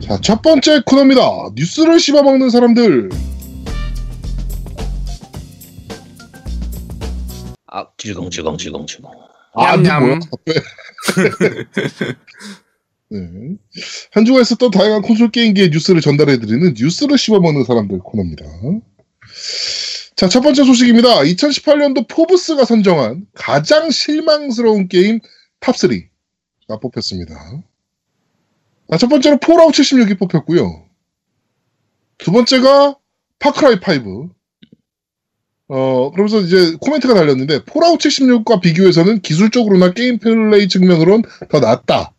자, 첫 번째 코너입니다. 뉴스를 씹어먹는 사람들. 아, 질겅질겅질겅질겅. 냠냠. 네. 한 주간 있었던 다양한 콘솔 게임기의 뉴스를 전달해드리는 뉴스를 씹어먹는 사람들 코너입니다. 자, 첫 번째 소식입니다. 2018년도 포브스가 선정한 가장 실망스러운 게임 탑3가 뽑혔습니다. 자, 첫 번째로 폴아웃 76이 뽑혔고요. 두 번째가 파크라이 5. 그러면서 이제 코멘트가 달렸는데, 폴아웃 76과 비교해서는 기술적으로나 게임 플레이 측면으로는 더 낫다.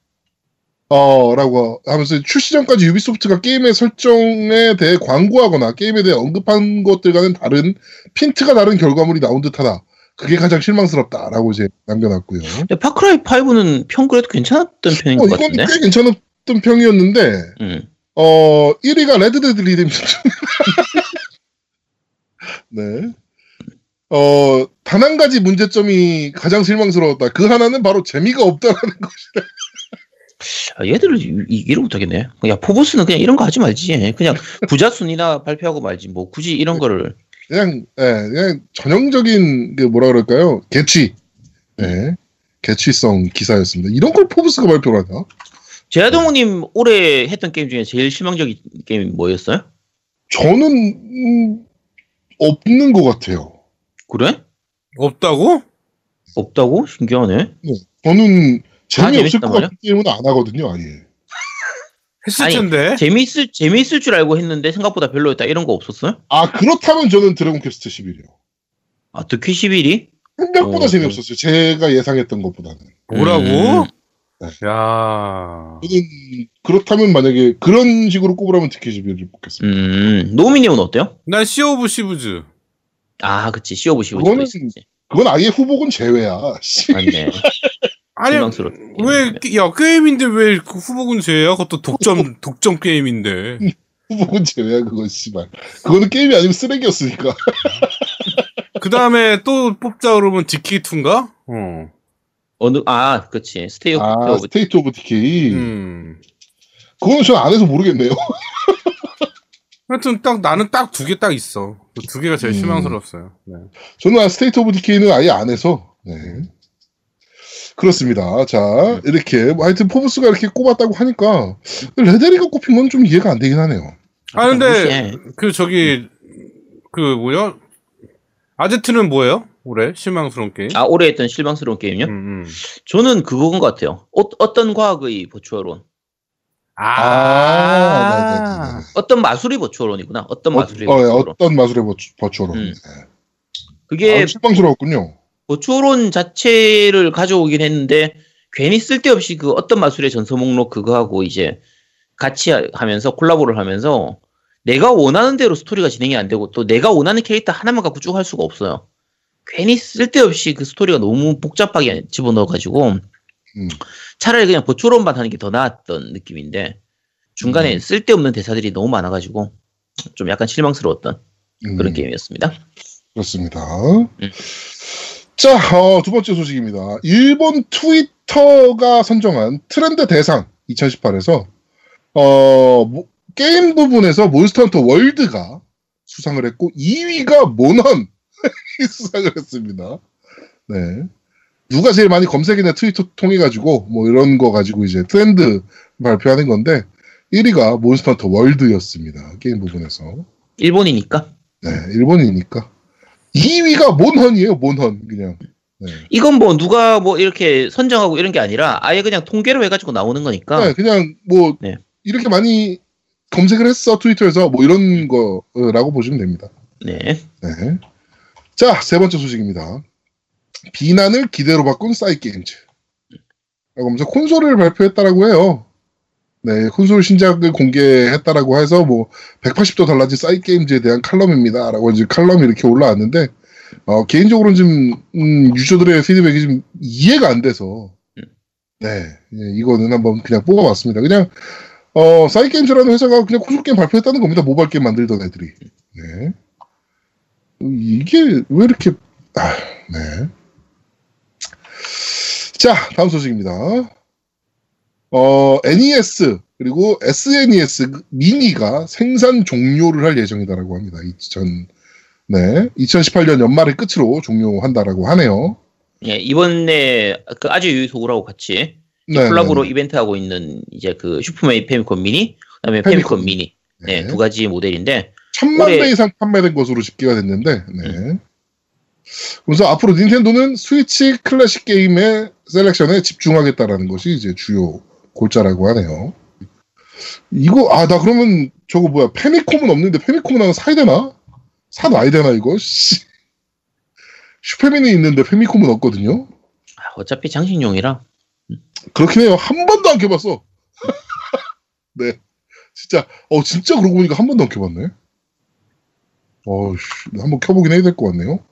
라고 하면서 출시 전까지 유비소프트가 게임의 설정에 대해 광고하거나 게임에 대해 언급한 것들과는 다른, 핀트가 다른 결과물이 나온 듯하다. 그게 가장 실망스럽다. 라고 이제 남겨놨고요. 근데 파크라이5는 평 그래도 괜찮았던 편인 것 같은데? 이건 꽤 괜찮았던 평이었는데, 1위가 레드 데드 리뎀션 2. 네. 단 한 가지 문제점이 가장 실망스러웠다. 그 하나는 바로 재미가 없다라는 것이다. 아, 얘들을 이해를 못하겠네. 야, 포보스는 그냥 이런 거 하지 말지. 그냥 부자순이나 발표하고 말지. 뭐 굳이 이런 거를. 그냥, 예, 그냥 전형적인 그 뭐라 그럴까요? 개취. 예, 개취성 기사였습니다. 이런 걸 포보스가 발표를 하냐? 제아동우님 올해 했던 게임 중에 제일 실망적인 게임이 뭐였어요? 저는 없는 것 같아요. 그래? 없다고? 없다고? 신기하네. 네, 저는 재미없을 것 같은 게임은 안 하거든요, 아예. 했을 텐데. 재미있을 줄 알고 했는데 생각보다 별로였다. 이런 거 없었어요? 아, 그렇다면 저는 드래곤 퀘스트 11이요. 아, 득히 11이? 생각보다 재미없었어요. 제가 예상했던 것보다는. 뭐라고? 네. 야. 그렇다면 만약에 그런 식으로 꼽으라면 득히 11을 뽑겠습니다. 노미님은 어때요? 난 씨 오브 씨브즈. 아, 그치. 씨 오브 씨브즈. 그건 아예 후보군 제외야. 맞네. 아니, 왜, 야, 게임인데 왜 그 후보군 제외야? 그것도 독점 게임인데. 후보군 제외야, 그건, 씨발. 그거는 게임이 아니면 쓰레기였으니까. 그 다음에 또 뽑자 그러면 디케이2인가? 아, 그치. 스테이트 오브 디케이. 그거는 전 안 해서 모르겠네요. 하여튼 나는 딱 두 개 딱 있어. 그 두 개가 제일 실망스러웠어요. 네. 저는 스테이트 오브 디케이는 아예 안 해서, 네. 그렇습니다. 자, 이렇게 하여튼 포브스가 이렇게 꼽았다고 하니까 레데리가 꼽힌 건 좀 이해가 안 되긴 하네요. 아, 근데 뭐야? 아제트는 뭐예요? 올해 실망스러운 게임? 아, 올해 했던 실망스러운 게임이요? 저는 그거인 것 같아요. 어떤 과학의 버추어론. 아, 어떤 마술의 버추어론이구나. 어떤 마술의 버추어론. 어떤 마술의 버추어론. 그게 실망스러웠군요. 버추어론 자체를 가져오긴 했는데 괜히 쓸데없이 그 어떤 마술의 전서 목록 그거하고 이제 같이 하면서 콜라보를 하면서 내가 원하는 대로 스토리가 진행이 안 되고 또 내가 원하는 캐릭터 하나만 갖고 쭉 할 수가 없어요. 괜히 쓸데없이 그 스토리가 너무 복잡하게 집어넣어가지고 차라리 그냥 버추어론만 하는 게 더 나았던 느낌인데 중간에 쓸데없는 대사들이 너무 많아가지고 좀 약간 실망스러웠던 그런 게임이었습니다. 그렇습니다. 자, 두 번째 소식입니다. 일본 트위터가 선정한 트렌드 대상 2018에서 게임 부분에서 몬스터 헌터 월드가 수상을 했고 2위가 모넌이 수상을 했습니다. 네, 누가 제일 많이 검색이나 트위터 통해가지고 뭐 이런 거 가지고 이제 트렌드 발표하는 건데 1위가 몬스터 헌터 월드였습니다. 게임 부분에서. 일본이니까? 네, 일본이니까. 2위가 몬헌이에요, 몬헌. 그냥. 네. 이건 뭐, 누가 뭐, 이렇게 선정하고 이런 게 아니라, 아예 그냥 통계로 해가지고 나오는 거니까. 네, 그냥 뭐, 네. 이렇게 많이 검색을 했어, 트위터에서. 뭐, 이런 거라고 보시면 됩니다. 네. 네. 자, 세 번째 소식입니다. 비난을 기대로 바꾼 싸이게임즈. 라고 하면서 콘솔을 발표했다라고 해요. 네, 콘솔 신작을 공개했다라고 해서 뭐 180도 달라진 싸이게임즈에 대한 칼럼입니다라고 이제 칼럼이 이렇게 올라왔는데 개인적으로는 지금 유저들의 피드백이 좀 이해가 안 돼서 네, 이거는 한번 그냥 뽑아봤습니다. 그냥 싸이게임즈라는 회사가 그냥 콘솔 게임 발표했다는 겁니다. 모바일 게임 만들던 애들이. 네, 이게 왜 이렇게 네. 자, 다음 소식입니다. NES 그리고 SNES 미니가 생산 종료를 할 예정이다라고 합니다. 2018년 연말의 끝으로 종료한다라고 하네요. 예, 이번에 그 아주 유유소구라고 같이 콜라보로 이벤트 하고 있는 이제 그 슈퍼맨 페미콘 미니, 그다음에 페미콘 미니, 네, 두 가지 모델인데 1,000만 대 이상 판매된 것으로 집계가 됐는데, 그래서 앞으로 닌텐도는 스위치 클래식 게임의 셀렉션에 집중하겠다라는 것이 이제 주요 골자라고 하네요. 이거 나 그러면 저거 뭐야, 페미콤은 없는데 페미콤은 하나 사야 되나? 사놔야 되나 이거? 슈퍼미는 있는데 페미콤은 없거든요. 어차피 장식용이라. 그렇긴 해요. 한 번도 안 켜봤어. 네, 진짜 진짜 그러고 보니까 한 번도 안 켜봤네. 한번 켜보긴 해야 될 것 같네요.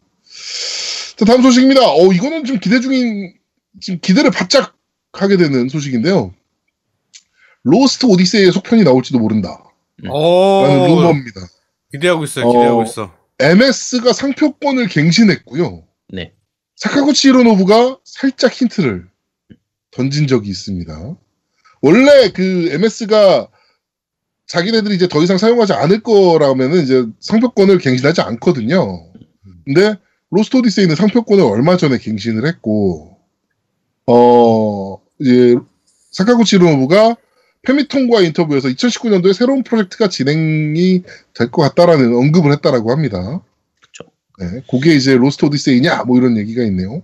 자, 다음 소식입니다. 이거는 좀 기대 중인, 지금 기대를 바짝 하게 되는 소식인데요. 로스트 오디세이의 속편이 나올지도 모른다. 라는 루머입니다. 기대하고 있어요. MS가 상표권을 갱신했고요. 네. 사카구치 히로노부가 살짝 힌트를 던진 적이 있습니다. 원래 그 MS가 자기네들이 이제 더 이상 사용하지 않을 거라면은 이제 상표권을 갱신하지 않거든요. 근데 로스트 오디세이는 상표권을 얼마 전에 갱신을 했고, 이제 사카구치 히로노부가 페미통과 인터뷰에서 2019년도에 새로운 프로젝트가 진행이 될 것 같다라는 언급을 했다라고 합니다. 그렇죠. 네, 그게 이제 로스트 오디세이냐 뭐 이런 얘기가 있네요.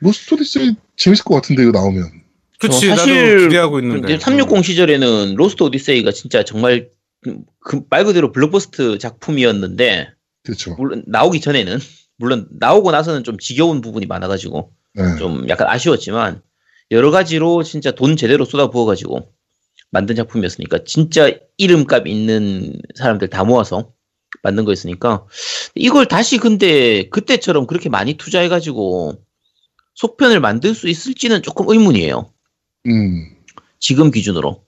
로스트 오디세이 재밌을 것 같은데 이거 나오면. 그렇지, 나도 기대하고 있는데. 360 시절에는 로스트 오디세이가 진짜 정말 그 말 그대로 블록버스터 작품이었는데, 그렇죠. 물론 나오기 전에는, 물론 나오고 나서는 좀 지겨운 부분이 많아가지고 좀 약간 아쉬웠지만. 여러 가지로 진짜 돈 제대로 쏟아부어가지고 만든 작품이었으니까, 진짜 이름값 있는 사람들 다 모아서 만든 거였으니까, 이걸 다시 근데 그때처럼 그렇게 많이 투자해가지고 속편을 만들 수 있을지는 조금 의문이에요. 지금 기준으로.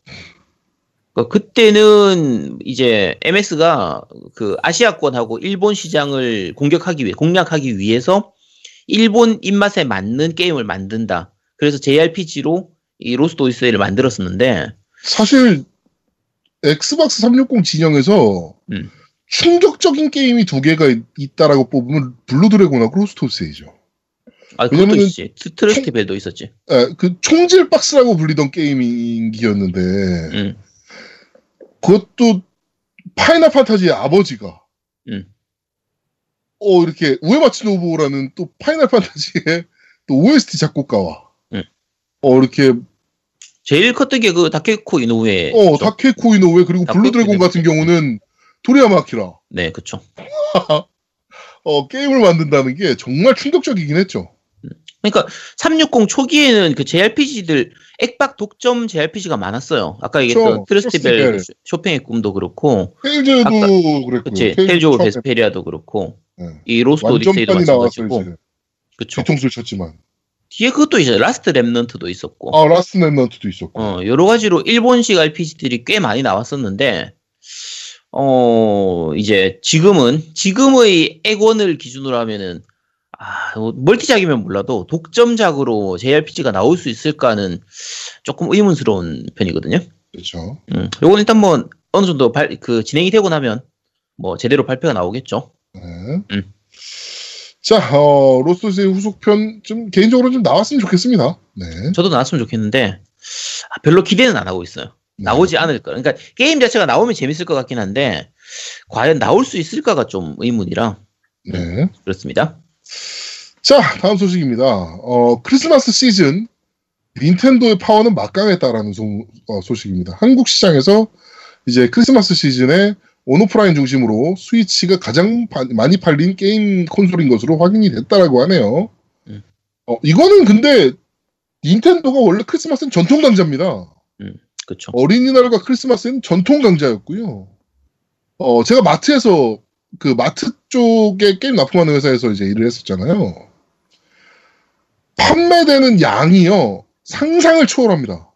그러니까 그때는 이제 MS가 그 아시아권하고 일본 시장을 공략하기 위해서 일본 입맛에 맞는 게임을 만든다. 그래서 JRPG로 이 로스트 오디세이를 만들었었는데, 사실 엑스박스 360 진영에서 충격적인 게임이 두 개가 있다라고 뽑으면 블루 드래곤하고 로스트 오디세이죠. 그것도 있지. 트러스티 벨도 있었지. 그 총질 박스라고 불리던 게임이었는데, 그것도 파이널 판타지의 아버지가 이렇게 우에마츠 노부라는 또 파이널 판타지의 또 OST 작곡가와 이렇게. 제일 컸던 게 그 다케코 이노우에. 다케코 이노우에, 그리고 블루 드래곤 같은 경우는 토리야마 아키라. 네, 그쵸. 게임을 만든다는 게 정말 충격적이긴 했죠. 그러니까 360 초기에는 그 JRPG들, 액박 독점 JRPG가 많았어요. 아까 얘기했던 트러스티 벨, 쇼팽의 꿈도 그렇고. 테일즈도 그랬고. 그치. 테일즈 오브 베스페리아도 그렇고. 이 로스트 오디세이도 마찬가지고. 그쵸. 뒤통수를 쳤지만. 뒤에 그것도 있어요. 라스트 랩넌트도 있었고. 라스트 랩넌트도 있었고. 여러 가지로 일본식 RPG들이 꽤 많이 나왔었는데, 이제 지금의 액원을 기준으로 하면은, 멀티작이면 몰라도 독점작으로 JRPG가 나올 수 있을까는 조금 의문스러운 편이거든요. 그렇죠. 요건 일단 뭐 어느 정도 진행이 되고 나면 뭐 제대로 발표가 나오겠죠. 네. 자, 로스트 오디세이 후속편 좀 개인적으로 좀 나왔으면 좋겠습니다. 네. 저도 나왔으면 좋겠는데, 별로 기대는 안 하고 있어요. 나오지 않을 거. 그러니까 게임 자체가 나오면 재밌을 것 같긴 한데, 과연 나올 수 있을까가 좀 의문이라. 네. 그렇습니다. 자, 다음 소식입니다. 크리스마스 시즌 닌텐도의 파워는 막강했다라는 소식입니다. 한국 시장에서 이제 크리스마스 시즌에 온오프라인 중심으로 스위치가 가장 많이 팔린 게임 콘솔인 것으로 확인이 됐다라고 하네요. 이거는 근데 닌텐도가 원래 크리스마스는 전통 강자입니다. 그렇죠. 어린이날과 크리스마스는 전통 강자였고요. 제가 마트에서 그 마트 쪽에 게임 납품하는 회사에서 이제 일을 했었잖아요. 판매되는 양이요, 상상을 초월합니다.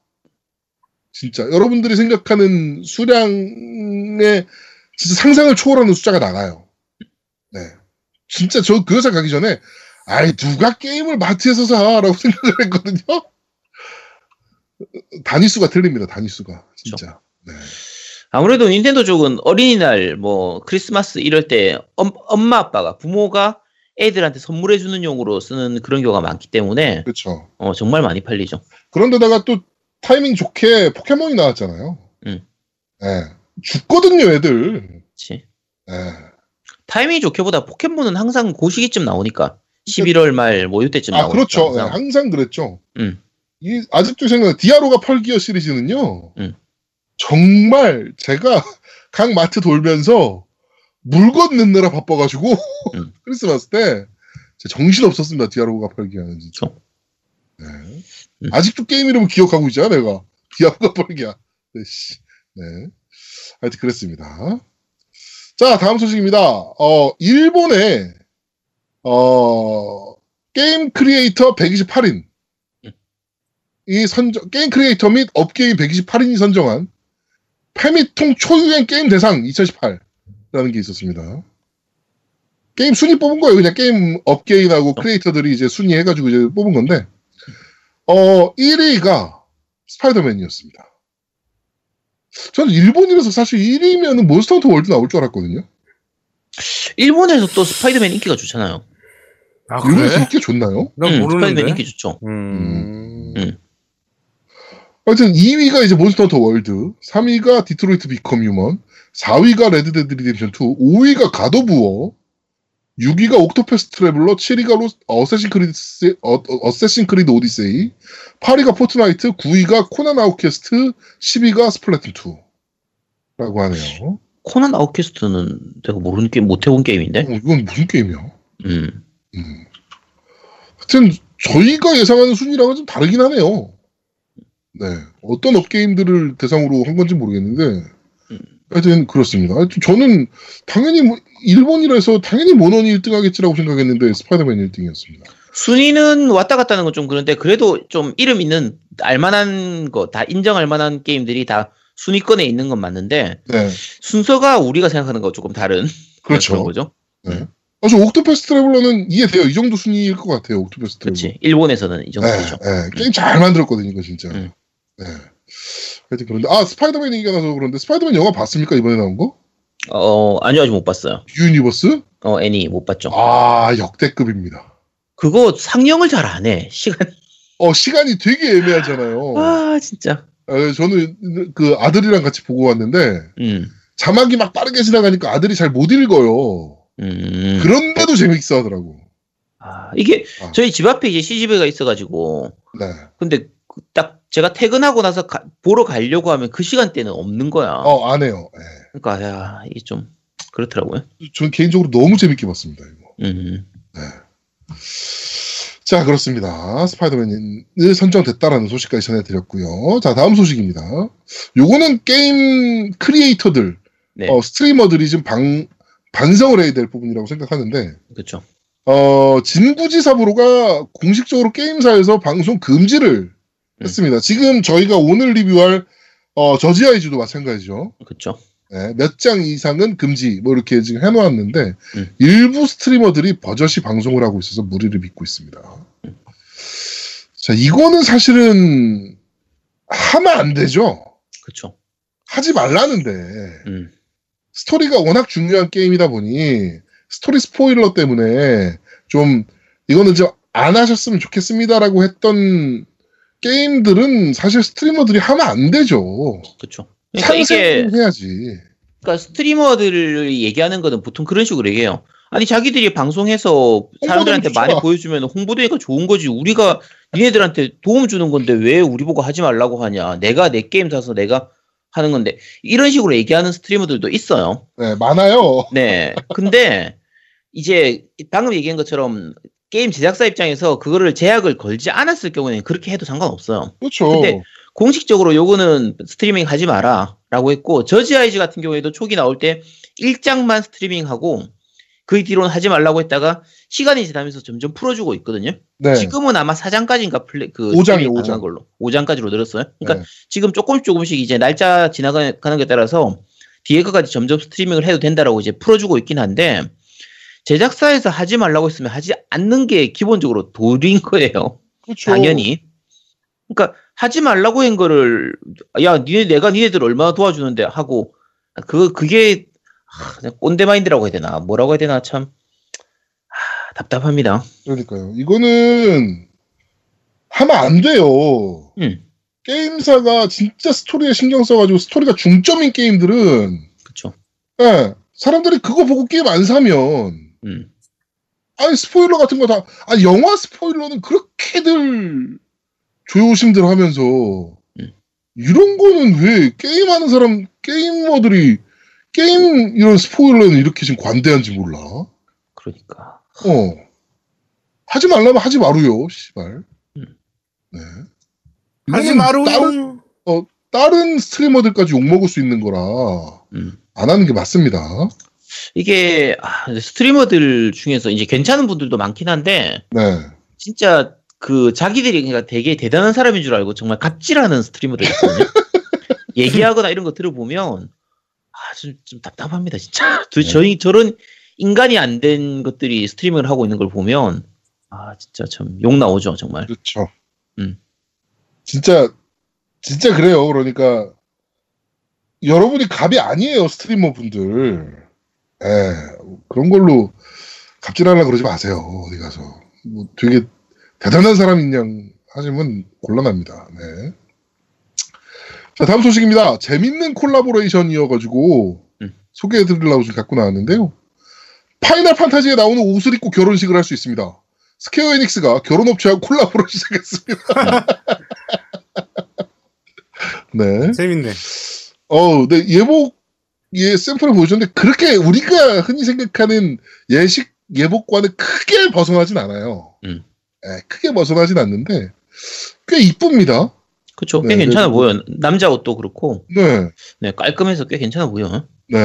진짜 여러분들이 생각하는 수량의 진짜 상상을 초월하는 숫자가 나가요. 네. 진짜 저 그 회사 가기 전에, 누가 게임을 마트에서 사라고 생각을 했거든요? 단위수가 틀립니다. 단위수가 진짜. 네. 아무래도 닌텐도 쪽은 어린이날 뭐 크리스마스 이럴 때 엄마 아빠가 부모가 애들한테 선물해주는 용으로 쓰는 그런 경우가 많기 때문에 그렇죠. 정말 많이 팔리죠. 그런데다가 또 타이밍 좋게 포켓몬이 나왔잖아요. 네. 죽거든요 애들. 그렇지. 네. 타이밍 좋게보다 포켓몬은 항상 그 시기쯤 나오니까 11월 말 뭐 이때쯤 나오니까. 아 그렇죠. 항상, 네, 항상 그랬죠. 이 아직도 생각나. 디아로가 펄기어 시리즈는요. 정말 제가 각 마트 돌면서 물건 넣느라 바빠가지고 크리스마스 때 정신 없었습니다. 디아로가 펄기어는 진짜. 네. 아직도 게임 이름을 기억하고 있잖아 내가. 디아로가 펄기어. 네. 하여튼 그랬습니다. 자 다음 소식입니다. 일본의 게임 크리에이터 128인 이 선정, 게임 크리에이터 및 업계인 128인이 선정한 페미통 초유행 게임 대상 2018라는 게 있었습니다. 게임 순위 뽑은 거예요. 그냥 게임 업계인하고 크리에이터들이 이제 순위 해가지고 이제 뽑은 건데, 1위가 스파이더맨이었습니다. 저는 일본이라서 사실 1위면은 몬스터 헌터 월드 나올 줄 알았거든요. 일본에서 또 스파이더맨 인기가 좋잖아요. 아, 그래? 일본에서 인기가 좋나요? 난 모르는데. 스파이더맨 인기 좋죠. 하여튼 2위가 이제 몬스터 헌터 월드, 3위가 디트로이트 비컴 휴먼, 4위가 레드 데드 리뎀션 2, 5위가 갓 오브 워, 6위가 옥토패스 트래블러, 7위가 어쌔신 크리드 오디세이, 8위가 포트나이트, 9위가 코난 아우캐스트, 10위가 스플래툰 2라고 하네요. 코난 아우캐스트는 내가 모르는 게임, 못 해본 게임인데? 이건 무슨 게임이야? 하여튼 저희가 예상하는 순위랑은 좀 다르긴 하네요. 네, 어떤 업게임들을 대상으로 한 건지 모르겠는데 하여튼 그렇습니다. 하여튼 저는 당연히 일본이라서 당연히 모논이 1등 하겠지라고 생각했는데 스파이더맨 1등이었습니다. 순위는 왔다 갔다 하는 건 좀 그런데 그래도 좀 이름 있는 알만한 거 다 인정할 만한 게임들이 다 순위권에 있는 건 맞는데 네. 순서가 우리가 생각하는 거 조금 다른 그렇죠. 그런 거죠. 네. 사실 옥토패스 트래블러는 이해돼요. 이 정도 순위일 것 같아요. 옥토패스 트래블러. 그렇지. 일본에서는 이 정도죠. 네, 네. 게임 잘 만들었거든요. 이거 진짜. 네. 하여튼 그런데 스파이더맨 얘기가 나서 그런데 스파이더맨 영화 봤습니까? 이번에 나온 거? 아니요. 아직 못 봤어요. 유니버스? 애니 못 봤죠. 아 역대급입니다. 그거 상영을 잘 안 해. 시간이 되게 애매하잖아요. 아 진짜. 저는 그 아들이랑 같이 보고 왔는데 자막이 막 빠르게 지나가니까 아들이 잘 못 읽어요. 그런데도 재밌어 하더라고. 이게 저희 집 앞에 이제 CGV가 있어가지고. 네. 근데 딱 제가 퇴근하고 나서 보러 가려고 하면 그 시간대는 없는 거야. 안 해요. 네. 그러니까 이게 좀 그렇더라고요. 전 개인적으로 너무 재밌게 봤습니다. 이거. 네. 자 그렇습니다. 스파이더맨이 선정됐다라는 소식까지 전해드렸고요. 자 다음 소식입니다. 요거는 게임 크리에이터들, 네. 스트리머들이 지금 반성을 해야 될 부분이라고 생각하는데 그렇죠. 진구지사부로가 공식적으로 게임사에서 방송 금지를 했습니다. 지금 저희가 오늘 리뷰할 저지 아이즈도 마찬가지죠. 그렇죠. 네, 몇 장 이상은 금지 뭐 이렇게 지금 해놓았는데 일부 스트리머들이 버젓이 방송을 하고 있어서 무리를 빚고 있습니다. 자 이거는 사실은 하면 안 되죠. 그렇죠. 하지 말라는데 스토리가 워낙 중요한 게임이다 보니 스토리 스포일러 때문에 좀 이거는 좀 안 하셨으면 좋겠습니다라고 했던 게임들은 사실 스트리머들이 하면 안 되죠. 그렇죠. 그러니까 이게 해야지. 그러니까 스트리머들이 얘기하는 거는 보통 그런 식으로 얘기해요. 아니 자기들이 방송해서 사람들한테 많이 보여주면 홍보대회가 좋은 거지. 우리가 니네들한테 도움 주는 건데 왜 우리 보고 하지 말라고 하냐. 내가 내 게임 사서 내가 하는 건데 이런 식으로 얘기하는 스트리머들도 있어요. 네, 많아요. 네, 근데 이제 방금 얘기한 것처럼 게임 제작사 입장에서 그거를 제약을 걸지 않았을 경우에는 그렇게 해도 상관없어요. 그렇죠. 근데 공식적으로 요거는 스트리밍 하지 마라 라고 했고 저지 아이즈 같은 경우에도 초기 나올 때 1장만 스트리밍하고 그 뒤로는 하지 말라고 했다가 시간이 지나면서 점점 풀어주고 있거든요. 네. 지금은 아마 4장까지인가 5장이 걸로 5장까지로 늘었어요. 그러니까 네. 지금 조금씩 이제 날짜 지나가는 거에 따라서 뒤에 거까지 점점 스트리밍을 해도 된다라고 이제 풀어주고 있긴 한데 제작사에서 하지 말라고 했으면 하지 않는 게 기본적으로 도리인 거예요. 그쵸. 당연히. 그러니까 하지 말라고 한 거를 야 니네 내가 니네들 얼마나 도와주는데 하고 그게 꼰대 마인드라고 해야 되나 뭐라고 해야 되나 참 답답합니다. 그러니까요. 이거는 하면 안 돼요. 게임사가 진짜 스토리에 신경 써가지고 스토리가 중점인 게임들은 그쵸. 예, 사람들이 그거 보고 게임 안 사면 아니 스포일러 같은 거 다 아니 영화 스포일러는 그렇게들 조심들 하면서 이런 거는 왜 게임하는 사람 게이머들이 게임 이런 스포일러는 이렇게 지금 관대한지 몰라. 그러니까. 하지 말라면 하지 마루요, 씨발. 네. 하지 마루요. 다른 스트리머들까지 욕먹을 수 있는 거라 안 하는 게 맞습니다. 이게 스트리머들 중에서 이제 괜찮은 분들도 많긴 한데 네. 진짜 그 자기들이 그러니까 되게 대단한 사람인 줄 알고 정말 갑질하는 스트리머들 있거든요. 얘기하거나 이런 거 들어보면 좀 답답합니다. 진짜. 도대체 저희 저런 인간이 안 된 것들이 스트리밍을 하고 있는 걸 보면 진짜 참 욕 나오죠 정말. 그렇죠. 진짜 그래요. 그러니까 여러분이 갑이 아니에요 스트리머 분들. 에 그런 걸로 갑질하려고 그러지 마세요. 어디 가서 뭐 되게 대단한 사람인 양 하시면 곤란합니다. 네. 자 다음 소식입니다. 재밌는 콜라보레이션이어가지고 소개해드리려고 지금 갖고 나왔는데요. 파이널 판타지에 나오는 옷을 입고 결혼식을 할 수 있습니다. 스퀘어 에닉스가 결혼업체하고 콜라보를 시작했습니다. 네. 재밌네. 네, 예복, 예, 샘플을 보여줬는데, 그렇게 우리가 흔히 생각하는 예식, 예복과는 크게 벗어나진 않아요. 네, 크게 벗어나진 않는데, 꽤 이쁩니다. 그쵸, 꽤 네, 괜찮아 보여요. 남자 옷도 그렇고. 네. 네, 깔끔해서 꽤 괜찮아 보여요. 네.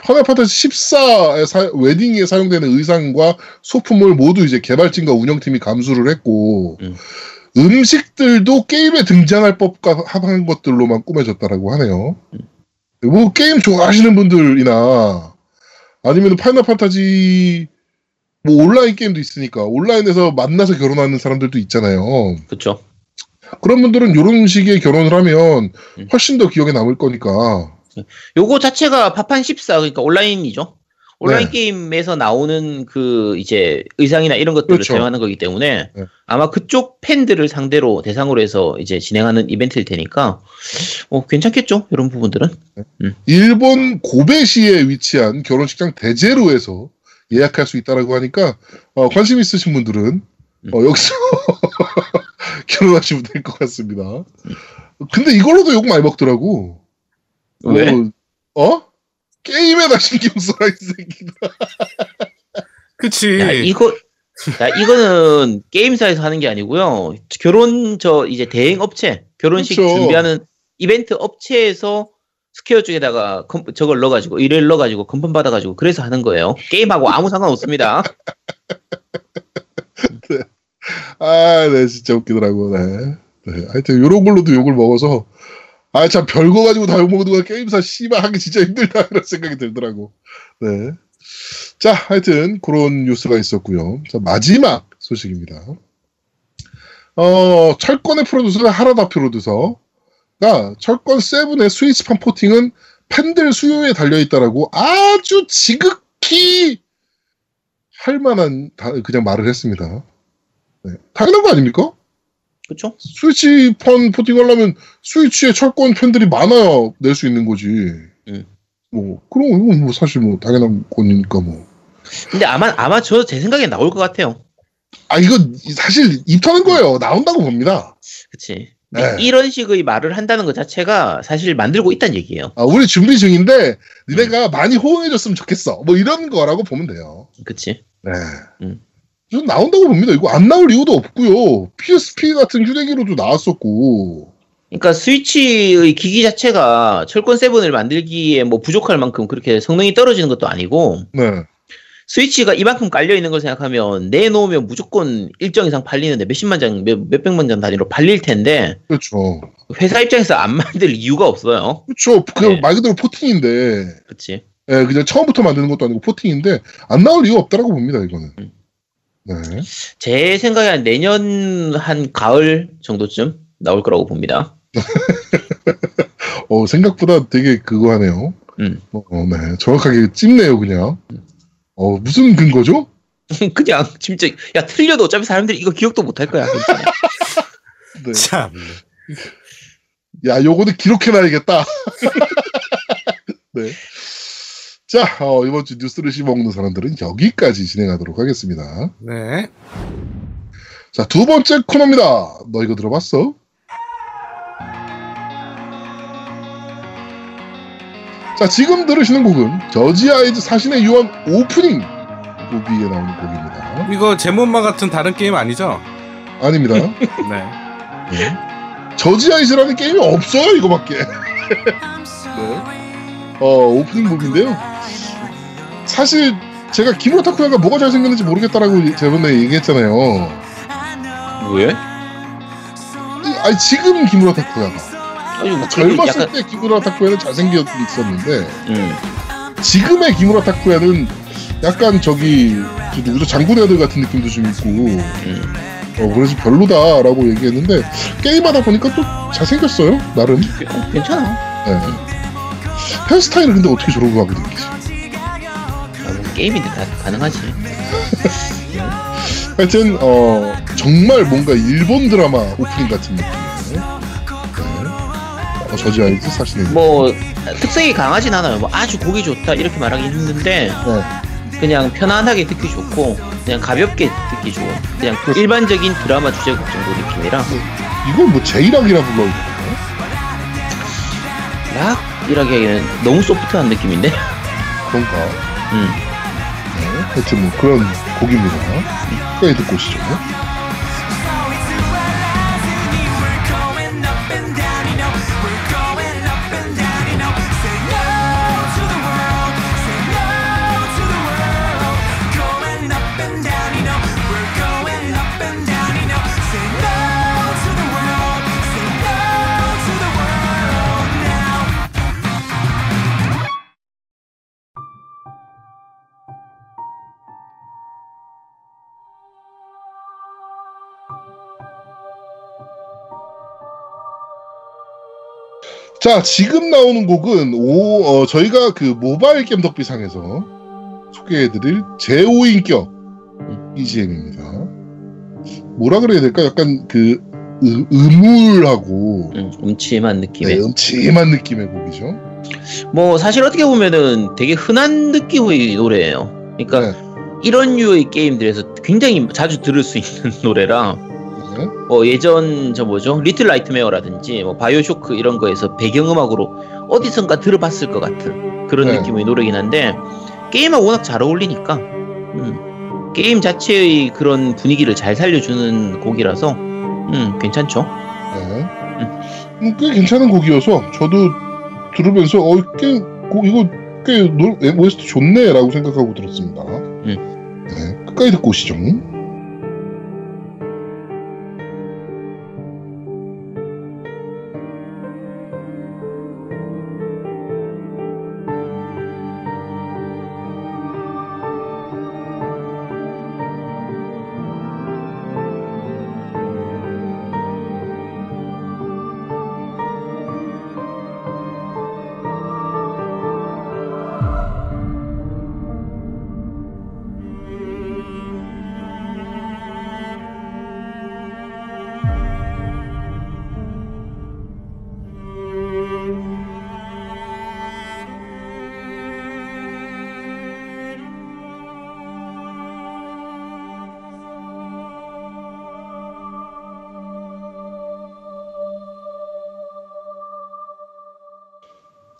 파이널 판타지 14의 웨딩에 사용되는 의상과 소품을 모두 이제 개발진과 운영팀이 감수를 했고 음식들도 게임에 등장할 법과 합한 것들로만 꾸며졌다라고 하네요. 뭐 게임 좋아하시는 분들이나 아니면 파이널 판타지 뭐 온라인 게임도 있으니까 온라인에서 만나서 결혼하는 사람들도 있잖아요. 그렇죠. 그런 분들은 이런 식의 결혼을 하면 훨씬 더 기억에 남을 거니까. 요거 자체가 파판 14 그러니까 온라인이죠. 온라인 네. 게임에서 나오는 그 이제 의상이나 이런 것들을 그렇죠. 사용하는 거기 때문에 네. 아마 그쪽 팬들을 상대로 대상으로 해서 이제 진행하는 이벤트일 테니까 괜찮겠죠. 이런 부분들은. 네. 일본 고베시에 위치한 결혼식장 대제로에서 예약할 수 있다라고 하니까 관심 있으신 분들은 여기서 결혼하시면 될 것 같습니다. 근데 이걸로도 욕 많이 먹더라고. 왜? 게임에다 신경 써라 이 새끼다. 그치. 이거는 게임사에서 하는 게 아니고요. 이제 대행 업체, 결혼식 그쵸. 준비하는 이벤트 업체에서 스퀘어 쪽에다가 저걸 넣어가지고, 이를 넣어가지고, 컨펌 받아가지고, 그래서 하는 거예요. 게임하고 아무 상관 없습니다. 네. 네, 진짜 웃기더라고. 네. 네. 하여튼, 요런 걸로도 욕을 먹어서, 참 별거 가지고 다 욕먹어도 게임사 씨발 하기 진짜 힘들다 이런 생각이 들더라고. 네. 자 하여튼 그런 뉴스가 있었고요. 자 마지막 소식입니다. 철권의 프로듀서가 하라다 프로듀서가 철권 7의 스위치판 포팅은 팬들 수요에 달려있다라고 아주 지극히 할만한 그냥 말을 했습니다. 네. 당연한 거 아닙니까? 그렇죠. 스위치판 포팅하려면 스위치에 철권 팬들이 많아야 낼 수 있는 거지. 예. 그럼 이건 사실 당연한 거니까 뭐. 근데 아마 저 제 생각에 나올 것 같아요. 이거 사실 입 터는 거예요. 나온다고 봅니다. 그렇지. 네. 이런 식의 말을 한다는 것 자체가 사실 만들고 있다는 얘기예요. 우리 준비 중인데 니네가 많이 호응해줬으면 좋겠어. 이런 거라고 보면 돼요. 그렇지. 네. 전 나온다고 봅니다. 이거 안 나올 이유도 없고요. PSP 같은 휴대기로도 나왔었고. 그러니까 스위치의 기기 자체가 철권 7을 만들기에 부족할 만큼 그렇게 성능이 떨어지는 것도 아니고. 네. 스위치가 이만큼 깔려있는 걸 생각하면 내놓으면 무조건 일정 이상 팔리는데 몇십만 장, 몇백만 장 단위로 팔릴 텐데. 그렇죠. 회사 입장에서 안 만들 이유가 없어요. 그렇죠. 그냥 말 그대로 포팅인데. 그렇지. 예, 그냥 처음부터 만드는 것도 아니고 포팅인데 안 나올 이유 없다라고 봅니다. 이거는. 네. 제 생각에 내년 가을 정도쯤 나올 거라고 봅니다. 생각보다 되게 그거 하네요. 네. 정확하게 찝네요, 그냥. 무슨 근거죠? 그냥, 진짜, 야, 틀려도 어차피 사람들이 이거 기억도 못할 거야. 네. 참. 야, 요거는 기록해놔야겠다. 네. 자, 이번 주 뉴스를 씹어먹는 사람들은 여기까지 진행하도록 하겠습니다. 네. 자, 두 번째 코너입니다. 너 이거 들어봤어? 자, 지금 들으시는 곡은 저지 아이즈 사신의 유언 오프닝 무비에 나오는 곡입니다. 이거 제몬마 같은 다른 게임 아니죠? 아닙니다. 네. 저지 아이즈라는 게임이 없어요, 이거밖에. 네. 오프닝 무비인데요. 사실 제가 기무라 타쿠야가 뭐가 잘생겼는지 모르겠다라고 저번에 얘기했잖아요. 왜? 아니, 지금 기무라 타쿠야가. 젊었을 약간... 때 기무라 타쿠야는 잘생겼었는데 지금의 기무라 타쿠야는 약간 저기 누구죠? 장군 애들 같은 느낌도 좀 있고 그래서 별로다라고 얘기했는데 게임하다 보니까 또 잘생겼어요 나름. 괜찮아. 네. 헤어스타일을 근데 어떻게 저런 거 하게 느끼지? 게임인데 다 가능하지. 하여튼 정말 뭔가 일본 드라마 오프닝 같은 느낌이에요. 저지 아이즈 사실은 뭐 특색이 강하진 않아요. 뭐 아주 곡이 좋다 이렇게 말하기 힘든데 네. 그냥 편안하게 듣기 좋고 그냥 가볍게 듣기 좋은 그냥 일반적인 드라마 주제곡 정도 느낌이라. 이건 뭐 제이락이라 불러요. 락이라기에는 너무 소프트한 느낌인데. 그런가. 네, 하여튼 뭐 그런 곡입니다. 끝까지 듣고 오시죠. 자, 지금 나오는 곡은 저희가 그 모바일 게임 덕비상에서 소개해드릴 제5인격 BGM입니다. 뭐라 그래야 될까? 약간 그 음울하고 음침한 느낌의. 네, 음침한 느낌의 곡이죠. 뭐 사실 어떻게 보면은 되게 흔한 느낌의 노래예요. 그러니까 네. 이런 류의 게임들에서 굉장히 자주 들을 수 있는 노래라. 예전 저 뭐죠 리틀 라이트메어라든지 뭐 바이오쇼크 이런 거에서 배경음악으로 어디선가 들어봤을 것 같은 그런 네. 느낌의 노래긴 한데 게임하고 워낙 잘 어울리니까 게임 자체의 그런 분위기를 잘 살려주는 곡이라서 괜찮죠. 네. 꽤 괜찮은 곡이어서 저도 들으면서 이거 꽤 OST 좋네라고 생각하고 들었습니다. 네, 끝까지 듣고 오시죠.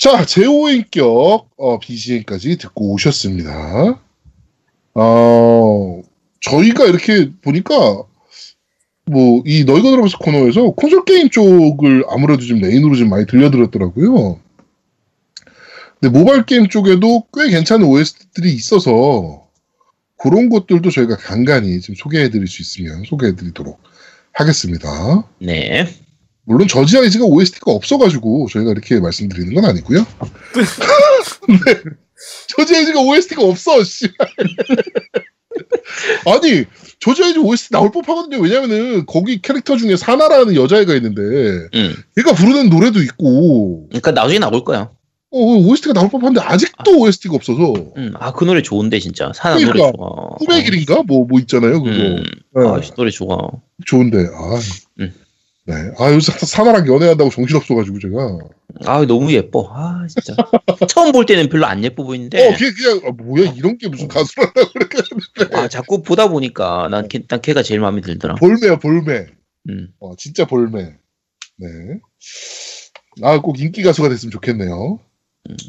자, 제5인격 BGM까지 듣고 오셨습니다. 저희가 이렇게 보니까 뭐 이 너희가 들어봤어 코너에서 콘솔 게임 쪽을 아무래도 좀 메인으로 좀 많이 들려드렸더라고요. 근데 모바일 게임 쪽에도 꽤 괜찮은 OST들이 있어서 그런 것들도 저희가 간간히 좀 소개해드릴 수 있으면 소개해드리도록 하겠습니다. 네. 물론 저지 아이즈가 OST가 없어가지고 저희가 이렇게 말씀드리는 건 아니고요. 네. 저지 아이즈가 OST가 없어. 아니 저지 아이즈 OST 나올 법하거든요. 왜냐면은 거기 캐릭터 중에 사나라는 여자애가 있는데 얘가 부르는 노래도 있고. 그러니까 나중에 나올 거야. OST가 나올 법한데 아직도 OST가 없어서. 아, 그 노래 좋은데 진짜. 사나 그러니까, 노래 좋아. 꿈의 길인가? 뭐 있잖아요 그거. 네. 아, 노래 좋아. 좋은데. 아. 네. 아, 요새 사나랑 연애한다고 정신없어가지고 제가. 아, 너무 예뻐. 아, 진짜. 처음 볼 때는 별로 안 예뻐 보이는데. 그냥, 뭐야, 이런 게 무슨 가수라고 그랬는데. 아, 자꾸 보다 보니까 난 걔가 제일 마음에 들더라. 볼매야, 볼매. 진짜 볼매. 네. 아, 꼭 인기 가수가 됐으면 좋겠네요.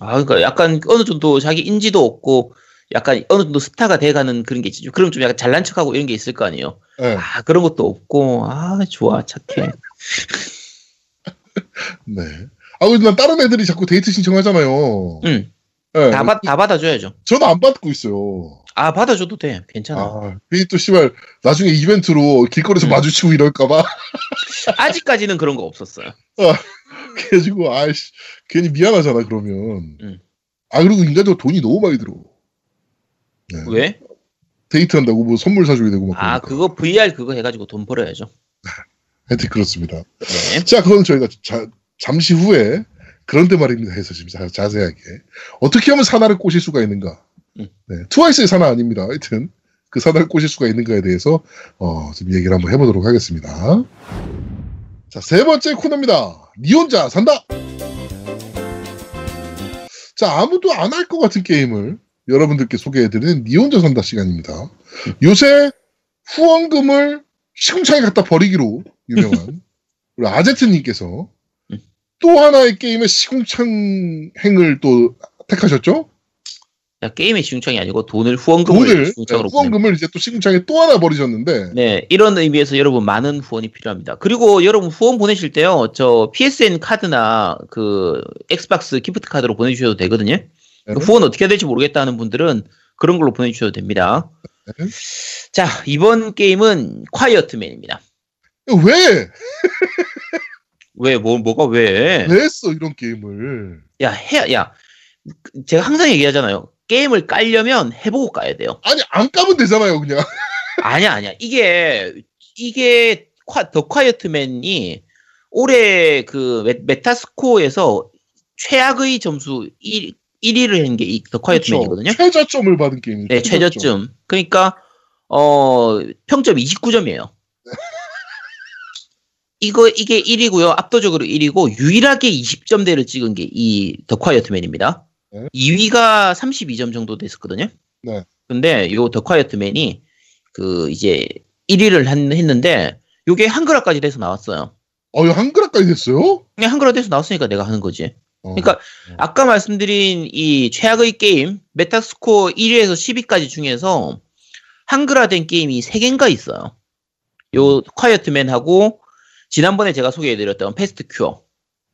아, 그러니까 약간 어느 정도 자기 인지도 없고, 약간 어느 정도 스타가 돼가는 그런 게 있지. 그럼 좀 약간 잘난 척하고 이런 게 있을 거 아니에요. 네. 아, 그런 것도 없고, 아, 좋아, 착해. 네. 아, 근데 난 다른 애들이 자꾸 데이트 신청하잖아요. 네. 다 받아줘야죠. 저는 안 받고 있어요. 아, 받아줘도 돼. 괜찮아. 아, 괜히 또 씨발 나중에 이벤트로 길거리에서 마주치고 이럴까봐. 아직까지는 그런 거 없었어요. 아, 그래가지고 아이씨 괜히 미안하잖아 그러면. 아, 그리고 인간적으로 돈이 너무 많이 들어. 네. 왜? 데이트한다고 뭐 선물 사주게 되고 막. 아, 그러니까. 그거 VR 그거 해가지고 돈 벌어야죠. 하여튼 그렇습니다. 네. 자, 그건 저희가 잠시 후에 그런데 말입니다 해서 지금 자세하게 어떻게 하면 사나를 꼬실 수가 있는가. 네, 트와이스의 사나 아닙니다. 하여튼 그 사나를 꼬실 수가 있는가에 대해서 좀 얘기를 한번 해보도록 하겠습니다. 자, 세 번째 코너입니다. 니 혼자 산다. 자, 아무도 안 할 것 같은 게임을 여러분들께 소개해드리는 니 혼자 산다 시간입니다. 요새 후원금을 시궁창에 갖다 버리기로 유명한 우리 아제트님께서 또 하나의 게임의 시궁창 행을 또 택하셨죠? 게임의 시궁창이 아니고 돈을 시궁창으로 후원금을 이제 또 시궁창에 또 하나 버리셨는데. 네, 이런 의미에서 여러분 많은 후원이 필요합니다. 그리고 여러분 후원 보내실 때요, 저 PSN 카드나 그 엑스박스 기프트 카드로 보내주셔도 되거든요. 네. 후원 어떻게 해야 될지 모르겠다 하는 분들은 그런 걸로 보내주셔도 됩니다. 네. 자, 이번 게임은 콰이어트맨입니다. 왜? 왜? 뭐가 왜? 왜 했어 이런 게임을? 야, 제가 항상 얘기하잖아요. 게임을 깔려면 해보고 까야 돼요. 아니, 안 까면 되잖아요, 그냥. 아니야. 이게 더 콰이어트맨이 올해 그 메타스코어에서 최악의 점수 1위를 한 게 더 콰이어트맨이거든요. 최저점을 받은 게임이죠. 네, 최저점. 그러니까 평점 29점이에요. 이게 1위고요. 압도적으로 1위고 유일하게 20점대를 찍은 게 이 더 콰이어트맨입니다. 네. 2위가 32점 정도 됐었거든요. 네. 근데 요 더 콰이어트맨이 그 이제 1위를 했는데 요게 한글화까지 돼서 나왔어요. 이거 한글화까지 됐어요? 그냥 한글화 돼서 나왔으니까 내가 하는 거지. 그러니까 아까 말씀드린 이 최악의 게임 메타스코어 1위에서 10위까지 중에서 한글화된 게임이 3개인가 있어요. 요 콰이어트맨하고 지난번에 제가 소개해드렸던 패스트 큐어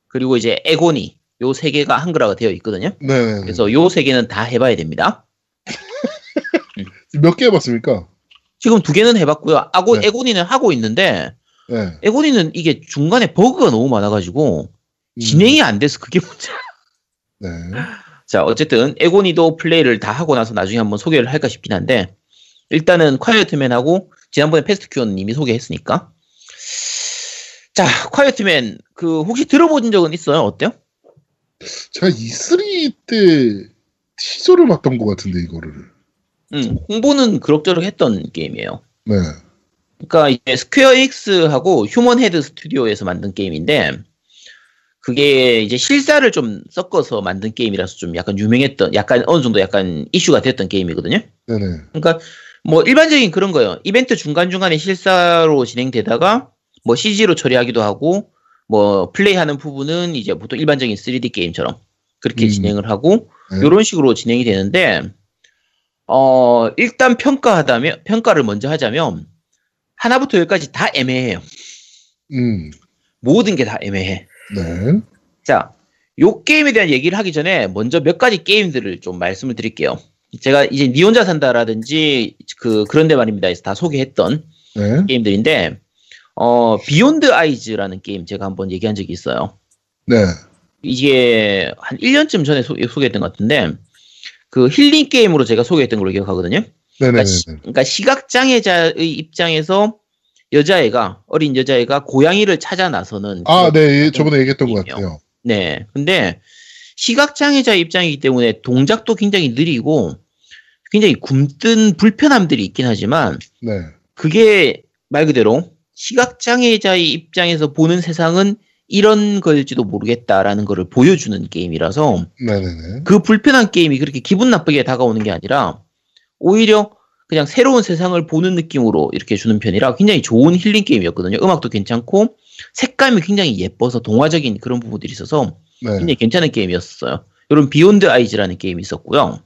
그리고 이제 에고니 요 세 개가 한글화가 되어 있거든요. 네. 그래서 요 세 개는 다 해봐야 됩니다. 몇 개 해봤습니까? 지금 2개는 해봤고요. 네. 에고니는 하고 있는데 네. 에고니는 이게 중간에 버그가 너무 많아가지고 진행이 안 돼서 그게 문제야. 네. 자, 어쨌든 에고니도 플레이를 다 하고 나서 나중에 한번 소개를 할까 싶긴 한데 일단은 콰이어트맨하고 지난번에 패스트 큐어는 이미 소개했으니까. 자, 콰이어트맨 그 혹시 들어보신 적은 있어요? 어때요? 제가 E3 때 티저를 봤던 것 같은데 이거를. 홍보는 그럭저럭 했던 게임이에요. 네. 그러니까 이제 스퀘어 에닉스하고 휴먼 헤드 스튜디오에서 만든 게임인데 그게 이제 실사를 좀 섞어서 만든 게임이라서 좀 약간 유명했던, 약간 어느 정도 약간 이슈가 됐던 게임이거든요. 네네. 그러니까 뭐 일반적인 그런 거예요. 이벤트 중간중간에 실사로 진행되다가 뭐 CG로 처리하기도 하고 뭐 플레이하는 부분은 이제 보통 일반적인 3D 게임처럼 그렇게 진행을 하고 이런 식으로 진행이 되는데 일단 평가를 먼저 하자면 하나부터 열까지 다 애매해요. 모든 게 다 애매해. 네. 자, 요 게임에 대한 얘기를 하기 전에 먼저 몇 가지 게임들을 좀 말씀을 드릴게요. 제가 이제 니 혼자 산다라든지 그런데 말입니다. 해서 다 소개했던 네. 게임들인데. 비욘드 아이즈라는 게임 제가 한번 얘기한 적이 있어요. 네. 이게 한 1년쯤 전에 소개했던 것 같은데 그 힐링 게임으로 제가 소개했던 걸로 기억하거든요. 그러니까 시각장애자의 입장에서 여자애가, 어린 여자애가 고양이를 찾아 나서는. 아, 네. 저번에 얘기했던 것 같아요. 네. 근데 시각장애자 입장이기 때문에 동작도 굉장히 느리고 굉장히 굼뜬 불편함들이 있긴 하지만, 네. 그게 말 그대로 시각장애자의 입장에서 보는 세상은 이런 걸지도 모르겠다라는 거를 보여주는 게임이라서, 네네네. 그 불편한 게임이 그렇게 기분 나쁘게 다가오는 게 아니라 오히려 그냥 새로운 세상을 보는 느낌으로 이렇게 주는 편이라 굉장히 좋은 힐링 게임이었거든요. 음악도 괜찮고 색감이 굉장히 예뻐서 동화적인 그런 부분들이 있어서, 네. 굉장히 괜찮은 게임이었어요. 이런 비욘드 아이즈라는 게임이 있었고요.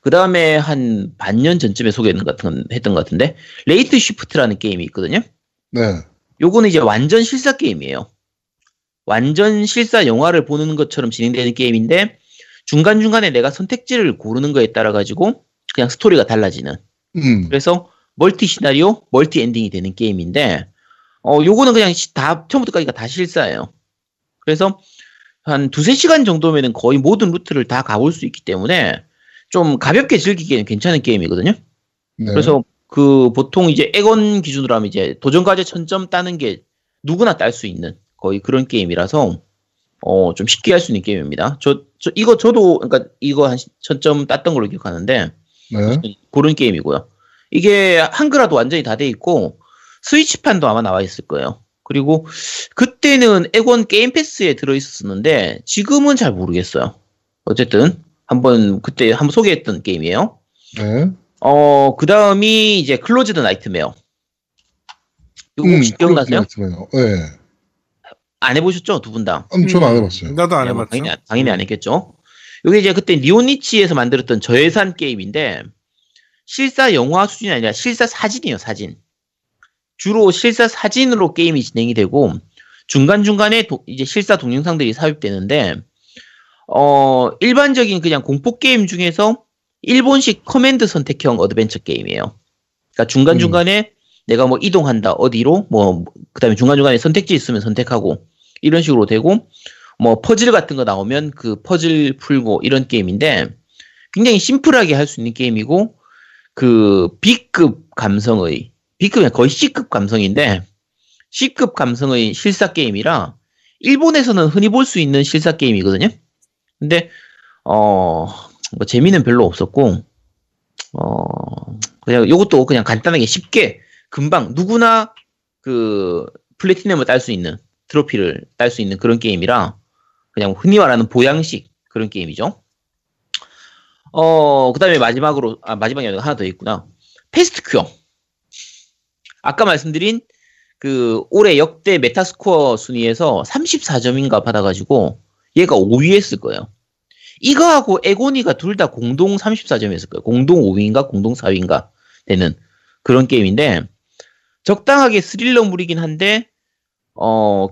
그 다음에 한 반년 전쯤에 소개했던 것 같은데 레이트 쉬프트라는 게임이 있거든요. 네. 요거는 이제 완전 실사 게임이에요. 완전 실사 영화를 보는 것처럼 진행되는 게임인데 중간중간에 내가 선택지를 고르는 거에 따라 가지고 그냥 스토리가 달라지는. 그래서 멀티 시나리오, 멀티 엔딩이 되는 게임인데, 요거는 그냥 다 처음부터까지가 다 실사예요. 그래서 한 2~3시간 정도면은 거의 모든 루트를 다 가볼 수 있기 때문에 좀 가볍게 즐기기에는 괜찮은 게임이거든요. 네. 그래서 그 보통 이제 에건 기준으로 하면 이제 도전과제 1000점 따는 게 누구나 딸 수 있는 거의 그런 게임이라서 좀 쉽게 할 수 있는 게임입니다. 저도 그러니까 이거 한 1000점 땄던 걸로 기억하는데, 네. 그런 게임이고요. 이게 한글화도 완전히 다 돼 있고 스위치판도 아마 나와 있을 거예요. 그리고 그때는 에건 게임 패스에 들어 있었는데 지금은 잘 모르겠어요. 어쨌든 그때 한번 소개했던 게임이에요. 네. 그 다음이 이제 클로즈드 나이트메어. 이거 혹시 기억나세요? 네. 안 해보셨죠? 두 분 다? 저는 안 해봤어요. 나도 안 해봤죠. 당연히 안 했겠죠. 이게 이제 그때 리오니치에서 만들었던 저예산 게임인데 실사 영화 수준이 아니라 실사 사진이에요. 사진. 주로 실사 사진으로 게임이 진행이 되고 중간중간에 이제 실사 동영상들이 삽입되는데 일반적인 그냥 공포 게임 중에서 일본식 커맨드 선택형 어드벤처 게임이에요. 그러니까 중간중간에 내가 뭐 이동한다, 어디로, 뭐, 그 다음에 중간중간에 선택지 있으면 선택하고, 이런 식으로 되고, 뭐 퍼즐 같은 거 나오면 그 퍼즐 풀고, 이런 게임인데, 굉장히 심플하게 할 수 있는 게임이고, 그 B급이 거의 C급 감성인데, C급 감성의 실사 게임이라, 일본에서는 흔히 볼 수 있는 실사 게임이거든요? 근데, 뭐 재미는 별로 없었고, 그냥 요것도 그냥 간단하게 쉽게 금방 누구나 그 플래티넘을 딸 수 있는 트로피를 딸 수 있는 그런 게임이라 그냥 흔히 말하는 보양식 그런 게임이죠. 그다음에 마지막에 하나 더 있구나. 패스트 큐어. 아까 말씀드린 그 올해 역대 메타스코어 순위에서 34점인가 받아가지고 얘가 5위 했을 거예요. 이거하고 에고니가 둘 다 공동 34점이었을 거예요. 공동 5위인가 공동 4위인가 되는 그런 게임인데 적당하게 스릴러물이긴 한데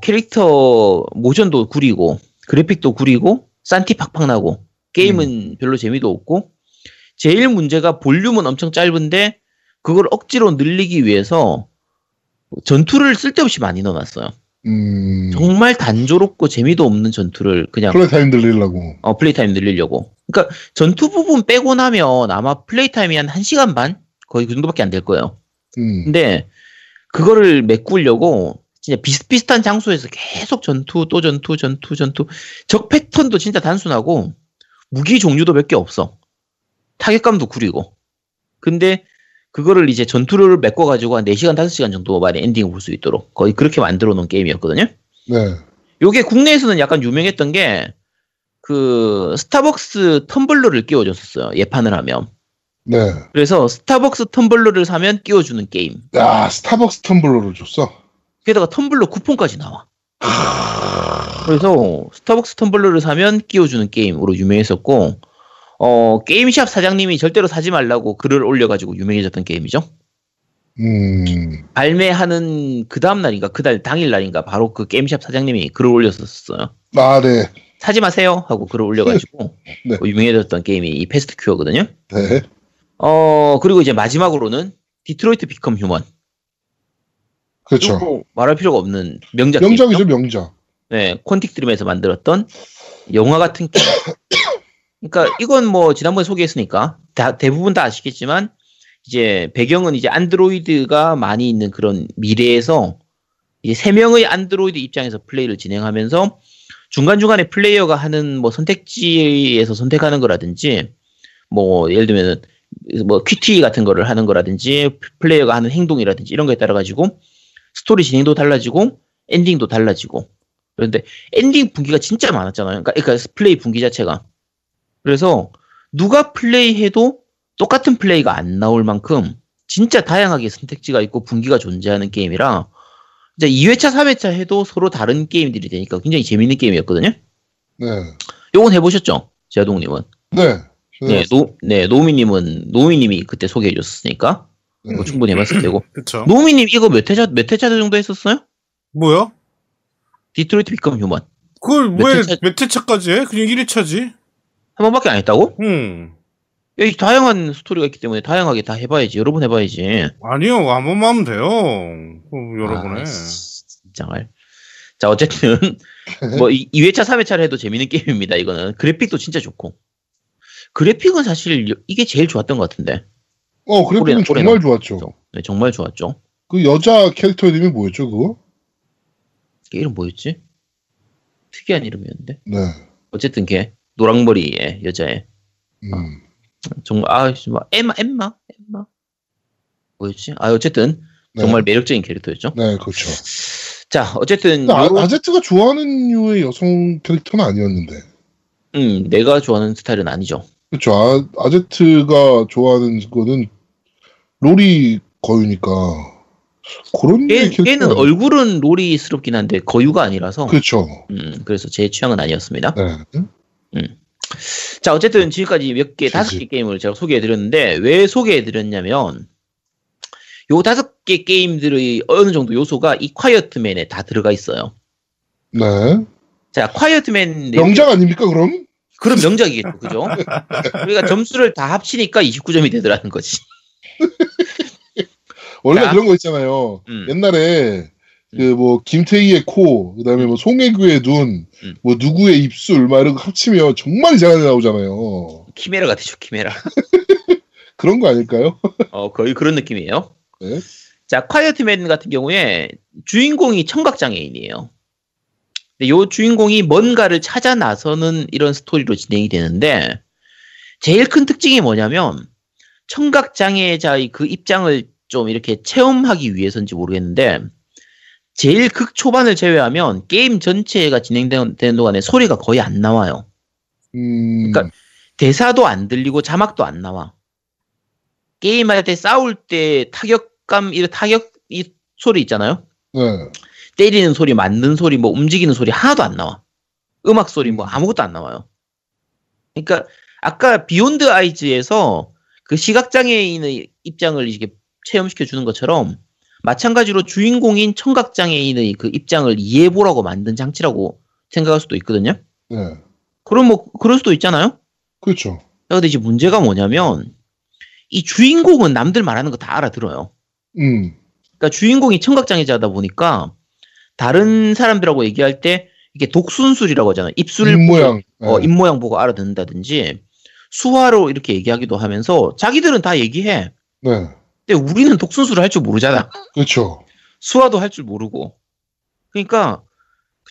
캐릭터 모션도 구리고 그래픽도 구리고 산티 팍팍 나고 게임은 별로 재미도 없고 제일 문제가 볼륨은 엄청 짧은데 그걸 억지로 늘리기 위해서 전투를 쓸데없이 많이 넣어놨어요. 정말 단조롭고 재미도 없는 전투를 그냥 플레이타임 늘리려고 그러니까 전투 부분 빼고 나면 아마 플레이타임이 한 1시간 반? 거의 그 정도밖에 안 될 거예요. 근데 그거를 메꾸려고 진짜 비슷비슷한 장소에서 계속 전투. 적 패턴도 진짜 단순하고 무기 종류도 몇 개 없어. 타격감도 구리고. 근데 그거를 이제 전투를 메꿔가지고 한 4시간, 5시간 정도 만에 엔딩을 볼 수 있도록 거의 그렇게 만들어 놓은 게임이었거든요. 네. 요게 국내에서는 약간 유명했던 게 그 스타벅스 텀블러를 끼워줬었어요. 예판을 하면. 네. 그래서 스타벅스 텀블러를 사면 끼워주는 게임. 야, 스타벅스 텀블러를 줬어? 게다가 텀블러 쿠폰까지 나와. 그래서 스타벅스 텀블러를 사면 끼워주는 게임으로 유명했었고 게임샵 사장님이 절대로 사지 말라고 글을 올려가지고 유명해졌던 게임이죠. 발매하는 그 다음날인가 그달 당일날인가 바로 그 게임샵 사장님이 글을 올렸었어요. 아, 네. 사지 마세요 하고 글을 올려가지고 네. 유명해졌던 게임이 이 패스트 큐어거든요. 네. 그리고 이제 마지막으로는 디트로이트 비컴 휴먼. 그렇죠. 말할 필요가 없는 명작이죠. 네, 콘틱 드림에서 만들었던 영화 같은 게임. 그러니까 이건 뭐 지난번에 소개했으니까 대부분 다 아시겠지만 이제 배경은 이제 안드로이드가 많이 있는 그런 미래에서 이제 3명의 안드로이드 입장에서 플레이를 진행하면서 중간중간에 플레이어가 하는 뭐 선택지에서 선택하는 거라든지 뭐 예를 들면 뭐 큐티 같은 거를 하는 거라든지 플레이어가 하는 행동이라든지 이런 거에 따라 가지고 스토리 진행도 달라지고 엔딩도 달라지고. 그런데 엔딩 분기가 진짜 많았잖아요. 그러니까 플레이 분기 자체가. 그래서 누가 플레이해도 똑같은 플레이가 안 나올 만큼 진짜 다양하게 선택지가 있고 분기가 존재하는 게임이라 이제 2회차, 3회차 해도 서로 다른 게임들이 되니까 굉장히 재밌는 게임이었거든요. 네. 요건 해보셨죠? 제아동님은? 네. 노미님이 그때 소개해줬으니까 뭐 충분히 해봤을 테고. 그쵸. 노미님 이거 몇 회차 정도 했었어요? 뭐요? 디트로이트 비컴 휴먼. 그걸 왜 몇 회차까지 해? 그냥 1회차지. 한 번밖에 안 했다고? 다양한 스토리가 있기 때문에 다양하게 다 해봐야지. 여러 번 해봐야지. 아니요, 한 번만 하면 돼요. 여러 번에. 진짜말. 자, 어쨌든 뭐 2회차, 3회차를 해도 재밌는 게임입니다. 이거는 그래픽도 진짜 좋고. 그래픽은 사실 이게 제일 좋았던 것 같은데. 그래픽은 정말 좋았죠. 네, 정말 좋았죠. 그 여자 캐릭터 이름이 뭐였죠, 그거? 걔 이름 뭐였지? 특이한 이름이었는데. 네. 어쨌든 걔 노랑머리의 여자애. 정말 엠마 뭐였지? 어쨌든 네. 정말 매력적인 캐릭터였죠. 네, 그렇죠. 자, 어쨌든 아제트가 좋아하는 유의 여성 캐릭터는 아니었는데. 내가 좋아하는 스타일은 아니죠. 그렇죠. 아제트가 좋아하는 거는 로리 거유니까 그런 캐릭터. 걔는 얼굴은 로리스럽긴 한데 거유가 아니라서. 그렇죠. 그래서 제 취향은 아니었습니다. 네. 자, 어쨌든 지금까지 5개 게임을 제가 소개해드렸는데, 왜 소개해드렸냐면, 요 5개 게임들의 어느 정도 요소가 이 콰이어트맨에 다 들어가 있어요. 네. 자, 콰이어트맨. 명작 아닙니까, 그럼? 그럼 명작이겠죠, 그죠? 우리가 점수를 다 합치니까 29점이 되더라는 거지. 원래 그런 거 있잖아요. 옛날에. 김태희의 코, 그 다음에 송혜교의 눈, 누구의 입술, 이런 거 합치면 정말 이상한 게 나오잖아요. 키메라가 되죠, 키메라. 그런 거 아닐까요? 거의 그런 느낌이에요. 네? 자, 콰이어트맨 같은 경우에 주인공이 청각장애인이에요. 근데 요 주인공이 뭔가를 찾아 나서는 이런 스토리로 진행이 되는데, 제일 큰 특징이 뭐냐면, 청각장애자의 그 입장을 좀 이렇게 체험하기 위해서인지 모르겠는데, 제일 극 초반을 제외하면 게임 전체가 진행되는 동안에 소리가 거의 안 나와요. 그러니까 대사도 안 들리고 자막도 안 나와. 게임할 때 싸울 때 타격 소리 있잖아요. 때리는 소리, 맞는 소리, 뭐 움직이는 소리 하나도 안 나와. 음악 소리 뭐 아무것도 안 나와요. 그러니까 아까 비욘드 아이즈에서 그 시각장애인의 입장을 이렇게 체험시켜 주는 것처럼. 마찬가지로 주인공인 청각장애인의 그 입장을 이해해보라고 만든 장치라고 생각할 수도 있거든요. 네. 그럼 그럴 수도 있잖아요? 그렇죠. 근데 이제 문제가 뭐냐면, 이 주인공은 남들 말하는 거 다 알아들어요. 그러니까 주인공이 청각장애자다 보니까, 다른 사람들하고 얘기할 때, 이게 독순술이라고 하잖아요. 입모양. 입모양 보고 알아듣는다든지, 수화로 이렇게 얘기하기도 하면서, 자기들은 다 얘기해. 네. 근데 우리는 독순술을 할 줄 모르잖아. 그렇죠. 수화도 할 줄 모르고. 그러니까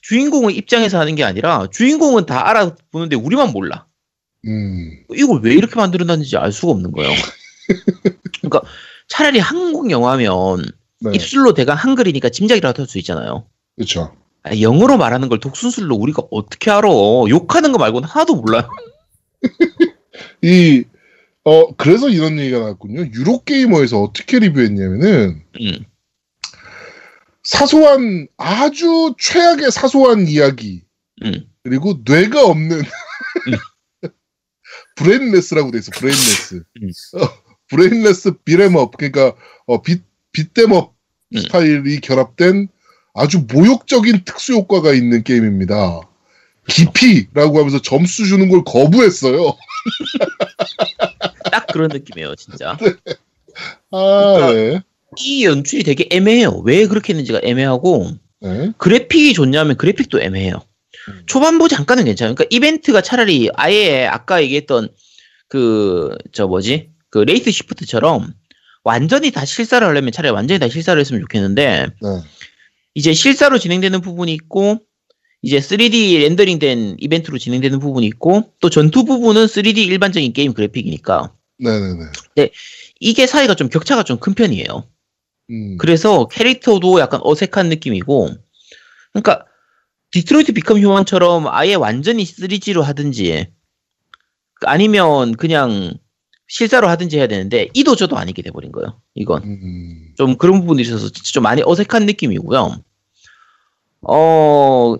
주인공은 입장에서 하는 게 아니라 주인공은 다 알아보는데 우리만 몰라. 이걸 왜 이렇게 만들어놨는지 알 수가 없는 거예요. 그러니까 차라리 한국 영화면 입술로 대강 한글이니까 짐작이라도 할 수 있잖아요. 그렇죠. 영어로 말하는 걸 독순술로 우리가 어떻게 알아? 욕하는 거 말고는 하나도 몰라요. 그래서 이런 얘기가 나왔군요. 유로게이머에서 어떻게 리뷰했냐면은, 아주 최악의 사소한 이야기, 그리고 뇌가 없는, 브레인레스라고 돼 있어, 브레인레스. 브레인레스 비렘업, 그러니까, 빗댐업 스타일이 결합된 아주 모욕적인 특수효과가 있는 게임입니다. 깊이라고 하면서 점수 주는 걸 거부했어요. 딱 그런 느낌이에요, 진짜. 네. 그러니까 네. 이 연출이 되게 애매해요. 왜 그렇게 했는지가 애매하고, 그래픽이 좋냐면 그래픽도 애매해요. 초반부 잠깐은 괜찮아요. 그러니까 이벤트가 차라리 아예 아까 얘기했던 그 레이스 시프트처럼 완전히 다 실사를 하려면 차라리 완전히 다 실사를 했으면 좋겠는데 네. 이제 실사로 진행되는 부분이 있고 이제 3D 렌더링된 이벤트로 진행되는 부분이 있고 또 전투 부분은 3D 일반적인 게임 그래픽이니까 네네네. 근데 이게 사이가 좀 격차가 좀 큰 편이에요. 그래서 캐릭터도 약간 어색한 느낌이고 그러니까 디트로이트 비컴 휴먼처럼 아예 완전히 3G로 하든지 아니면 그냥 실사로 하든지 해야 되는데 이도 저도 아니게 돼버린 거예요. 이건 좀 그런 부분이 있어서 진짜 좀 많이 어색한 느낌이고요.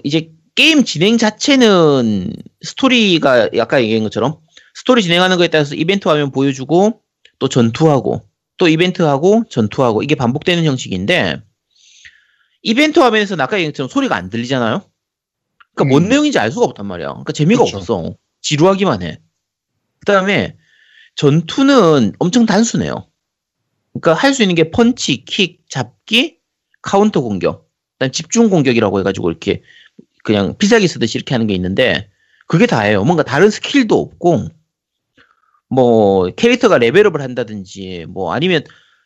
이제 게임 진행 자체는 스토리가 아까 얘기한 것처럼 스토리 진행하는 거에 따라서 이벤트 화면 보여주고 또 전투하고 또 이벤트하고 전투하고 이게 반복되는 형식인데 이벤트 화면에서 아까 얘기한 것처럼 소리가 안 들리잖아요. 그러니까 뭔 내용인지 알 수가 없단 말이야. 그러니까 재미가 그쵸. 없어. 지루하기만 해. 그다음에 전투는 엄청 단순해요. 그러니까 할 수 있는 게 펀치, 킥, 잡기, 카운터 공격, 그다음 집중 공격이라고 해가지고 이렇게 그냥 필살기 쓰듯이 이렇게 하는 게 있는데 그게 다예요. 뭔가 다른 스킬도 없고 뭐 캐릭터가 레벨업을 한다든지 뭐 아니면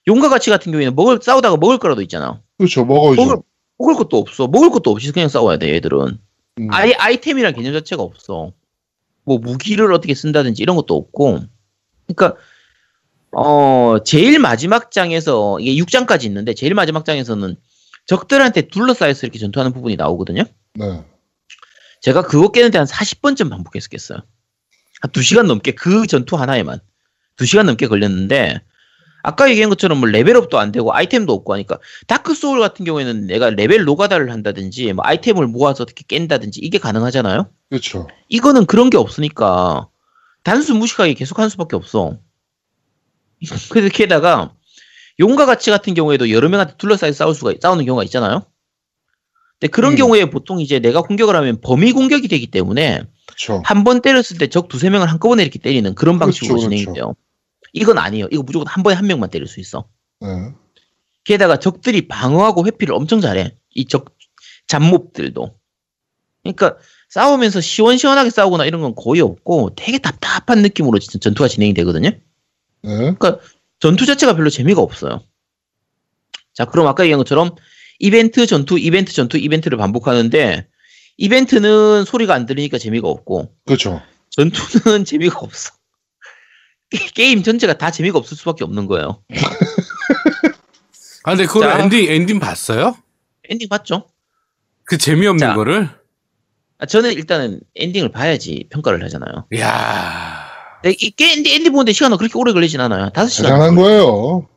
용과 같이 같은 경우에는 싸우다가 먹을 거라도 있잖아. 그렇죠, 먹어야죠. 먹을 것도 없어. 먹을 것도 없이 그냥 싸워야 돼 얘들은. 아예 아이템이란 개념 자체가 없어. 뭐 무기를 어떻게 쓴다든지 이런 것도 없고. 그러니까 제일 마지막 장에서 이게 6장까지 있는데 제일 마지막 장에서는 적들한테 둘러싸여서 이렇게 전투하는 부분이 나오거든요. 네. 제가 그거 깨는데 한 40번쯤 반복했었겠어요. 한 2시간 넘게 그 전투 하나에만 2시간 넘게 걸렸는데 아까 얘기한 것처럼 뭐 레벨업도 안 되고 아이템도 없고 하니까 다크 소울 같은 경우에는 내가 레벨 노가다를 한다든지 뭐 아이템을 모아서 어떻게 깬다든지 이게 가능하잖아요. 그렇죠. 이거는 그런 게 없으니까 단순 무식하게 계속 할 수밖에 없어. 그래서 게다가 용과 같이 같은 경우에도 여러 명한테 둘러싸여서 싸우는 경우가 있잖아요. 근데 그런 경우에 보통 이제 내가 공격을 하면 범위 공격이 되기 때문에 한 번 때렸을 때 적 두세 명을 한꺼번에 이렇게 때리는 그런 방식으로 그쵸, 진행이 돼요. 이건 아니에요. 이거 무조건 한 번에 한 명만 때릴 수 있어. 게다가 적들이 방어하고 회피를 엄청 잘해. 이 잡몹들도. 그러니까 싸우면서 시원시원하게 싸우거나 이런 건 거의 없고 되게 답답한 느낌으로 진짜 전투가 진행이 되거든요. 그러니까 전투 자체가 별로 재미가 없어요. 자, 그럼 아까 얘기한 것처럼 이벤트를 반복하는데 이벤트는 소리가 안 들리니까 재미가 없고 그렇죠. 전투는 재미가 없어. 게임 전체가 다 재미가 없을 수밖에 없는 거예요. 아, 근데 그걸 엔딩 봤어요? 엔딩 봤죠. 그 재미없는 거를? 저는 일단은 엔딩을 봐야지 평가를 하잖아요. 이야. 엔딩 보는데 시간은 그렇게 오래 걸리진 않아요. 5시간. 대단한 거예요.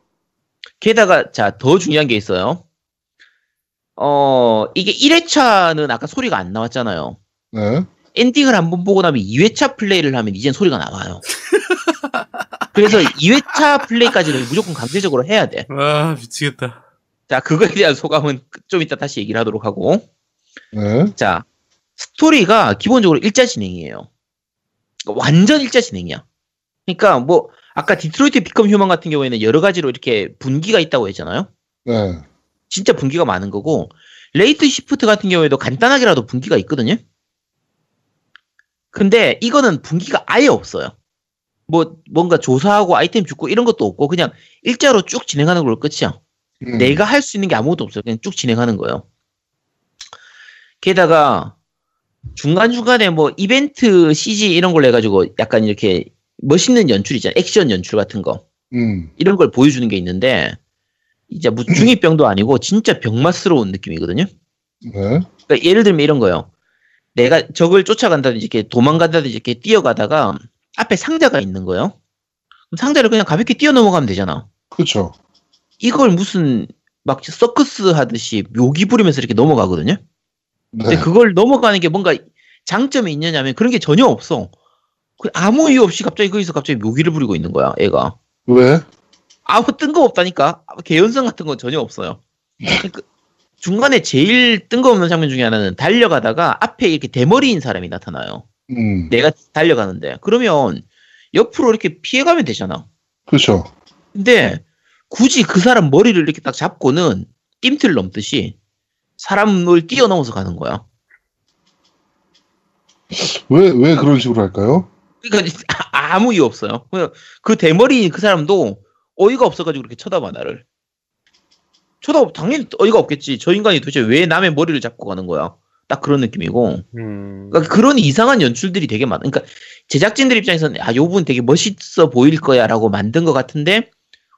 게다가, 더 중요한 게 있어요. 이게 1회차는 아까 소리가 안 나왔잖아요. 네. 엔딩을 한번 보고 나면 2회차 플레이를 하면 이젠 소리가 나와요. 그래서 2회차 플레이까지는 무조건 강제적으로 해야 돼. 와, 미치겠다. 자, 그거에 대한 소감은 좀 이따 다시 얘기를 하도록 하고. 네. 자. 스토리가 기본적으로 일자 진행이에요. 완전 일자 진행이야. 그러니까 뭐 아까 디트로이트 비컴 휴먼 같은 경우에는 여러 가지로 이렇게 분기가 있다고 했잖아요. 네. 진짜 분기가 많은 거고 레이트 시프트 같은 경우에도 간단하게라도 분기가 있거든요. 근데 이거는 분기가 아예 없어요. 뭐 뭔가 조사하고 아이템 줍고 이런 것도 없고 그냥 일자로 쭉 진행하는 걸로 끝이야. 내가 할 수 있는 게 아무것도 없어요. 그냥 쭉 진행하는 거예요. 게다가 중간중간에 뭐 이벤트 CG 이런 걸 해가지고 약간 이렇게 멋있는 연출 있잖아. 액션 연출 같은 거. 이런 걸 보여주는 게 있는데 이제 뭐 중2병도 아니고 진짜 병맛스러운 느낌이거든요. 네. 그러니까 예를 들면 이런 거예요. 내가 적을 쫓아간다든지 이렇게 도망간다든지 이렇게 뛰어가다가 앞에 상자가 있는 거예요. 그럼 상자를 그냥 가볍게 뛰어넘어가면 되잖아. 그렇죠. 이걸 무슨 막 서커스 하듯이 묘기 부리면서 이렇게 넘어가거든요. 네. 근데 그걸 넘어가는 게 뭔가 장점이 있느냐면 그런 게 전혀 없어. 아무 이유 없이 갑자기 거기서 갑자기 묘기를 부리고 있는 거야, 애가. 왜? 아무 뜬금없다니까. 개연성 같은 건 전혀 없어요. 그러니까 중간에 제일 뜬금없는 장면 중에 하나는 달려가다가 앞에 이렇게 대머리인 사람이 나타나요. 내가 달려가는데. 그러면 옆으로 이렇게 피해가면 되잖아. 그렇죠. 근데 굳이 그 사람 머리를 이렇게 딱 잡고는 뜀틀 넘듯이 사람을 뛰어넘어서 가는 거야. 왜 그런 식으로 할까요? 그러니까 아무 이유 없어요. 그냥 그 대머리 그 사람도 어이가 없어가지고 그렇게 쳐다봐 나를. 당연히 어이가 없겠지. 저 인간이 도대체 왜 남의 머리를 잡고 가는 거야. 딱 그런 느낌이고. 그러니까 그런 이상한 연출들이 되게 많아. 그러니까 제작진들 입장에서는 아, 요 부분 되게 멋있어 보일 거야라고 만든 것 같은데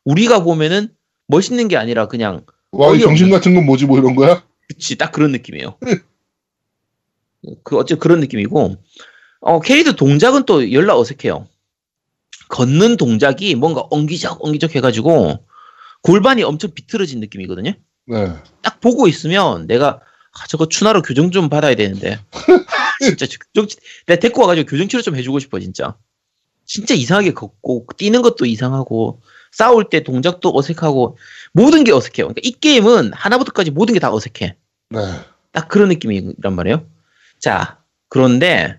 우리가 보면은 멋있는 게 아니라 그냥 와, 이 정신 같은 건 뭐지 뭐 이런 거야? 그치, 딱 그런 느낌이에요. 어째 그런 느낌이고 캐릭터 동작은 또 열나 어색해요. 걷는 동작이 뭔가 엉기적 해가지고 골반이 엄청 비틀어진 느낌이거든요. 네. 딱 보고 있으면 내가 저거 추나로 교정 좀 받아야 되는데 진짜 내가 데리고 와가지고 교정 치료 좀 해주고 싶어 진짜. 진짜 이상하게 걷고 뛰는 것도 이상하고 싸울 때 동작도 어색하고 모든 게 어색해요. 그러니까 이 게임은 하나부터까지 모든 게 다 어색해. 네. 딱 그런 느낌이란 말이에요. 자, 그런데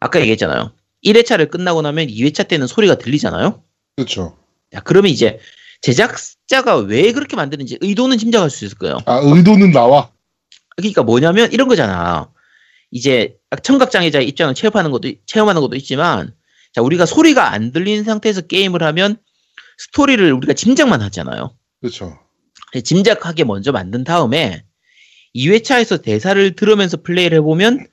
아까 얘기했잖아요. 1회차를 끝나고 나면 2회차 때는 소리가 들리잖아요. 그렇죠. 자, 그러면 이제 제작자가 왜 그렇게 만드는지 의도는 짐작할 수 있을 거예요. 아, 의도는 나와. 그러니까 뭐냐면 이런 거잖아. 이제 청각장애자의 입장을 체험하는 것도 있지만, 자, 우리가 소리가 안 들리는 상태에서 게임을 하면 스토리를 우리가 짐작만 하잖아요. 그렇죠. 짐작하게 먼저 만든 다음에 2회차에서 대사를 들으면서 플레이를 해보면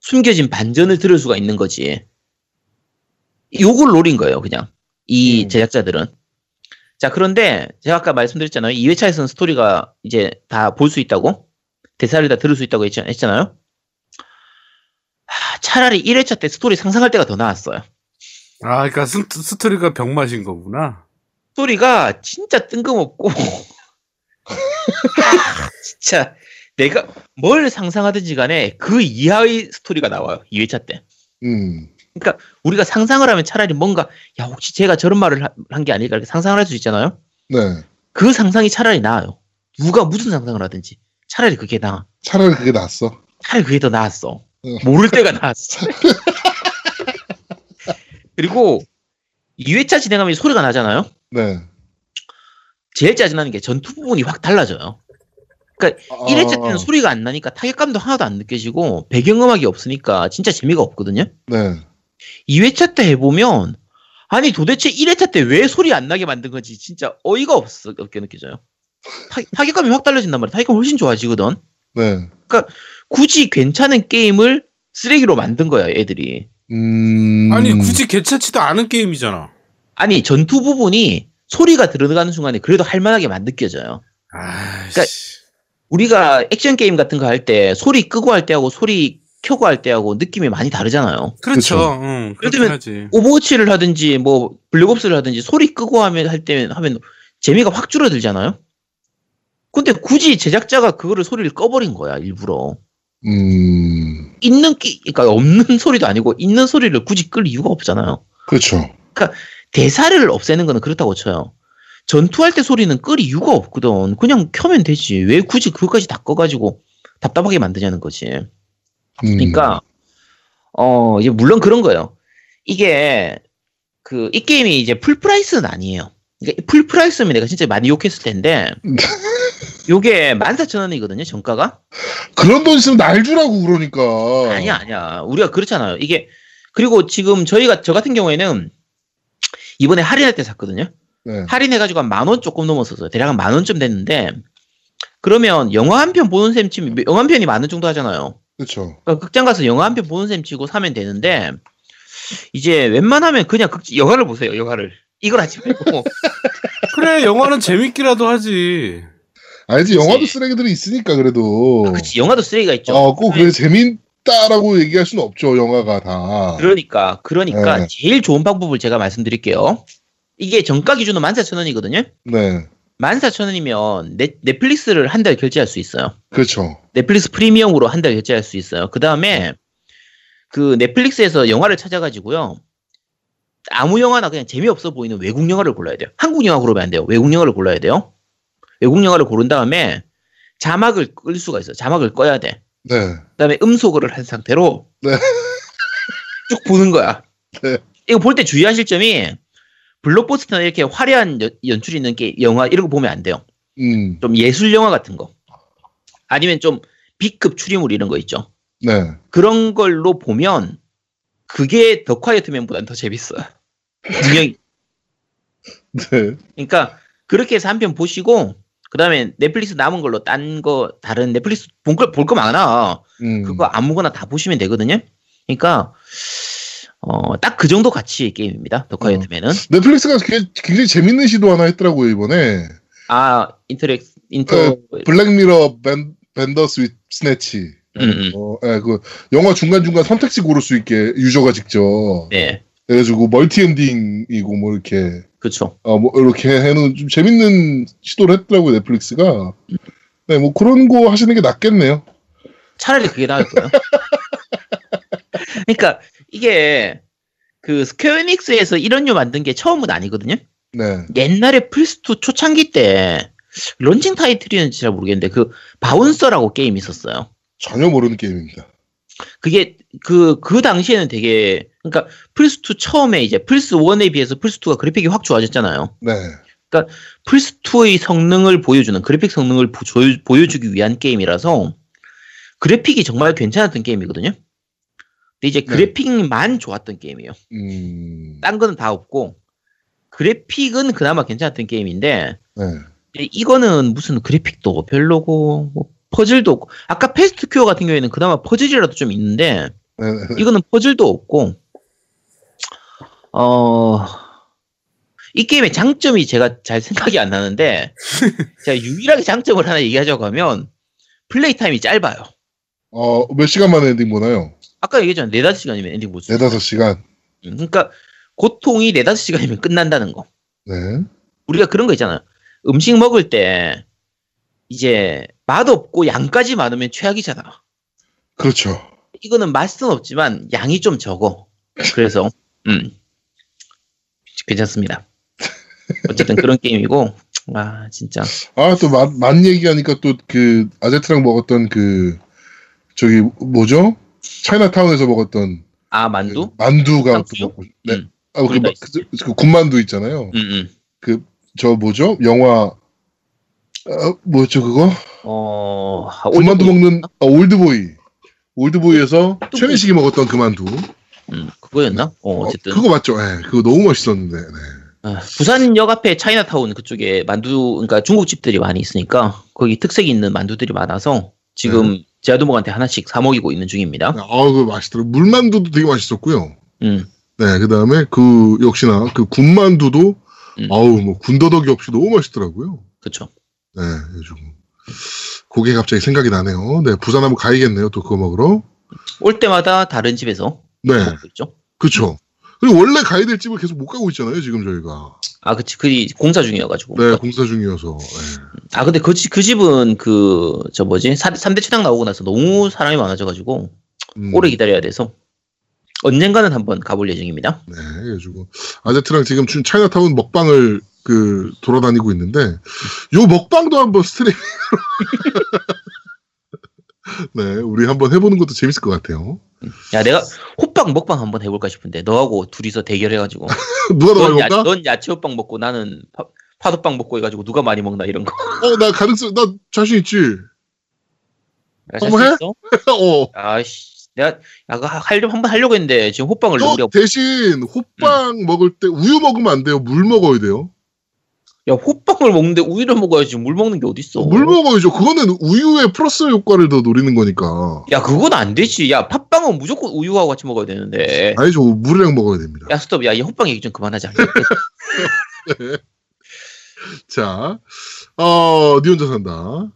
숨겨진 반전을 들을 수가 있는 거지. 요걸 노린 거예요, 그냥. 이 제작자들은. 자, 그런데 제가 아까 말씀드렸잖아요. 2회차에서는 스토리가 이제 다 볼 수 있다고, 대사를 다 들을 수 있다고 했잖아요. 차라리 1회차 때 스토리 상상할 때가 더 나았어요. 아, 그러니까 스토리가 병맛인 거구나. 스토리가 진짜 뜬금없고 진짜 내가 뭘 상상하든지 간에 그 이하의 스토리가 나와요, 2회차 때. 그러니까 우리가 상상을 하면 차라리 뭔가 야, 혹시 제가 저런 말을 한 게 아닐까 이렇게 상상을 할 수 있잖아요. 네. 그 상상이 차라리 나아요. 누가 무슨 상상을 하든지 차라리 그게 나아. 차라리 그게 나았어. 차라리 그게 더 나았어. 모를 때가 나았어. 그리고 2회차 진행하면 소리가 나잖아요. 네. 제일 짜증나는 게 전투 부분이 확 달라져요. 그러니까 1회차 때는 소리가 안 나니까 타격감도 하나도 안 느껴지고 배경음악이 없으니까 진짜 재미가 없거든요. 네. 2회차 때 해보면 아니 도대체 1회차 때 왜 소리 안 나게 만든 건지 진짜 어이가 없게 느껴져요. 타격감이 확 달라진단 말이야. 타격감 훨씬 좋아지거든. 네. 그러니까 굳이 괜찮은 게임을 쓰레기로 만든 거야, 애들이. 아니 굳이 괜찮지도 않은 게임이잖아. 아니 전투 부분이 소리가 들어가는 순간에 그래도 할만하게만 느껴져요. 아이씨. 그러니까 우리가 액션 게임 같은 거 할 때 소리 끄고 할 때하고 소리 켜고 할 때하고 느낌이 많이 다르잖아요. 그렇죠. 그러면 오버워치를 하든지 뭐 블랙옵스를 하든지 소리 끄고 하면 재미가 확 줄어들잖아요. 근데 굳이 제작자가 그거를 소리를 꺼버린 거야, 일부러. 그러니까 없는 소리도 아니고 있는 소리를 굳이 끌 이유가 없잖아요. 그렇죠. 그러니까 대사를 없애는 거는 그렇다고 쳐요. 전투할 때 소리는 끌 이유가 없거든. 그냥 켜면 되지. 왜 굳이 그것까지 다 꺼가지고 답답하게 만드냐는 거지. 그러니까 이제 물론 그런 거예요. 이게 이 게임이 이제 풀프라이스는 아니에요. 그러니까 풀프라이스면 내가 진짜 많이 욕했을 텐데. 요게 14,000원이거든요, 정가가. 그런 돈 있으면 날 주라고 그러니까. 아니야. 우리가 그렇잖아요. 이게, 그리고 지금 저 같은 경우에는 이번에 할인할 때 샀거든요. 네. 할인해가지고 한 10,000원 조금 넘었었어요. 대략 한 10,000원쯤 됐는데, 그러면 영화 한 편 보는 셈 치면, 영화 한 편이 10,000원 정도 하잖아요. 그쵸. 그러니까 극장 가서 영화 한 편 보는 셈 치고 사면 되는데, 이제 웬만하면 그냥 영화를 보세요, 영화를. 이걸 하지 말고. 그래, 영화는 재밌기라도 하지. 알지, 그치? 영화도 쓰레기들이 있으니까, 그래도. 아, 그치, 영화도 쓰레기가 있죠. 꼭 그래, 재밌다라고 얘기할 수는 없죠, 영화가 다. 그러니까, 네. 제일 좋은 방법을 제가 말씀드릴게요. 이게 정가 기준은 14,000원이거든요? 네. 14,000원이면 넷플릭스를 한 달 결제할 수 있어요. 그렇죠. 넷플릭스 프리미엄으로 한 달 결제할 수 있어요. 그 다음에, 넷플릭스에서 영화를 찾아가지고요. 아무 영화나 그냥 재미없어 보이는 외국 영화를 골라야 돼요. 한국 영화 고르면 안 돼요. 외국 영화를 골라야 돼요. 외국 영화를 고른 다음에 자막을 끌 수가 있어요. 자막을 꺼야 돼. 네. 그다음에 음소거를 한 상태로 네. 쭉 보는 거야. 네. 이거 볼 때 주의하실 점이 블록버스터나 이렇게 화려한 연출이 있는 게 영화 이런 거 보면 안 돼요. 좀 예술 영화 같은 거 아니면 좀 B급 추리물 이런 거 있죠. 네. 그런 걸로 보면 그게 더 콰이어트맨보단 더 재밌어요. 분명히. 네. 그러니까 그렇게 해서 한 편 보시고 그 다음에 넷플릭스 남은 걸로 딴 거 다른 넷플릭스 볼 거 많아. 그거 아무거나 다 보시면 되거든요. 그러니까 딱 그 정도 가치의 게임입니다. 더 콰이어트맨은. 넷플릭스가 굉장히 재밌는 시도 하나 했더라고요 이번에. 아 블랙미러 밴더 스네치. 그 영화 중간중간 선택지 고를 수 있게 유저가 직접. 네. 그래가지고 멀티 엔딩이고 뭐 이렇게. 그렇죠. 뭐 이렇게 해놓은 좀 재밌는 시도를 했더라고요 넷플릭스가. 네, 뭐 그런 거 하시는 게 낫겠네요. 차라리 그게 나을 거예요. 그러니까 이게 그 스퀘어 에닉스에서 이런 류 만든 게 처음은 아니거든요. 네. 옛날에 플스2 초창기 때 런칭 타이틀이었는지 잘 모르겠는데 그 바운서라고 게임이 있었어요. 전혀 모르는 게임입니다. 그게 그 당시에는 되게 그러니까 플스2 처음에 이제 플스1에 비해서 플스2가 그래픽이 확 좋아졌잖아요. 네. 그러니까 플스2의 성능을 보여주는 그래픽 성능을 보여주기 위한 게임이라서 그래픽이 정말 괜찮았던 게임이거든요. 근데 이제 그래픽만 네. 좋았던 게임이에요. 딴 거는 다 없고 그래픽은 그나마 괜찮았던 게임인데 네. 이거는 무슨 그래픽도 별로고 뭐 퍼즐도 없고 아까 패스트 큐어 같은 경우에는 그나마 퍼즐이라도 좀 있는데 네. 이거는 퍼즐도 없고 이 게임의 장점이 제가 잘 생각이 안 나는데 제가 유일하게 장점을 하나 얘기하자고 하면 플레이 타임이 짧아요. 몇 시간 만에 엔딩 보나요? 아까 얘기했잖아요. 4-5시간이면 엔딩 보죠. 4-5시간. 그러니까 고통이 4-5시간이면 끝난다는 거. 네. 우리가 그런 거 있잖아요. 음식 먹을 때 이제 맛없고 양까지 많으면 최악이잖아. 그렇죠. 이거는 맛은 없지만 양이 좀 적어. 그래서 괜찮습니다. 어쨌든 그런 게임이고 아 진짜 또 맛 얘기하니까 또 그 아제트랑 먹었던 그 저기 뭐죠? 차이나타운에서 먹었던 만두? 그 만두가 또 먹고 네. 그 군만두 있잖아요. 그 저 뭐죠? 영화 뭐였죠 그거? 군만두 올드보이. 먹는 올드보이. 올드보이에서 최민식이 먹었던 그 만두. 그거였나? 어쨌든 그거 맞죠? 네, 그거 너무 맛있었는데. 네. 부산역 앞에 차이나타운 그쪽에 만두, 그러니까 중국집들이 많이 있으니까 거기 특색이 있는 만두들이 많아서 지금 제 아도목한테 하나씩 사 먹이고 있는 중입니다. 그거 맛있더라고. 물만두도 되게 맛있었고요. 네, 그 다음에 그 역시나 그 군만두도 뭐 군더더기 없이 너무 맛있더라고요. 그렇죠. 네, 요즘 그게 갑자기 생각이 나네요. 네, 부산 한번 가야겠네요. 또 그거 먹으러. 올 때마다 다른 집에서. 네. 그렇죠. 그리고 원래 가야 될 집을 계속 못 가고 있잖아요, 지금 저희가. 그치. 그 공사 중이어가지고. 네, 공사 중이어서. 네. 근데 그 집은 그, 3대 최당 나오고 나서 너무 사람이 많아져가지고, 오래 기다려야 돼서, 언젠가는 한번 가볼 예정입니다. 네, 그래가지고. 아제트랑 지금 차이나타운 먹방을 돌아다니고 있는데, 요 먹방도 한번 스트리밍으로. 네, 우리 한번 해보는 것도 재밌을 것 같아요. 야, 내가 호빵 먹방 한번 해볼까 싶은데 너하고 둘이서 대결해가지고 누가 더 많이 먹나? 넌 야채 호빵 먹고 나는 파도빵 먹고 해가지고 누가 많이 먹나 이런 거. 나 자신 있지. 한번 해? 아씨, 내가 한번 하려고 했는데 지금 호빵을 우리가 대신 호빵 먹을 때 우유 먹으면 안 돼요. 물 먹어야 돼요. 야, 호빵을 먹는데 우유를 먹어야지. 물 먹는 게 어딨어. 물 먹어야죠. 그거는 우유의 플러스 효과를 더 노리는 거니까. 야, 그건 안 되지. 야, 팥빵은 무조건 우유하고 같이 먹어야 되는데. 아니죠. 물이랑 먹어야 됩니다. 야, 스톱. 야, 이 호빵 얘기 좀 그만하자. 네. 자, 니 혼자 산다.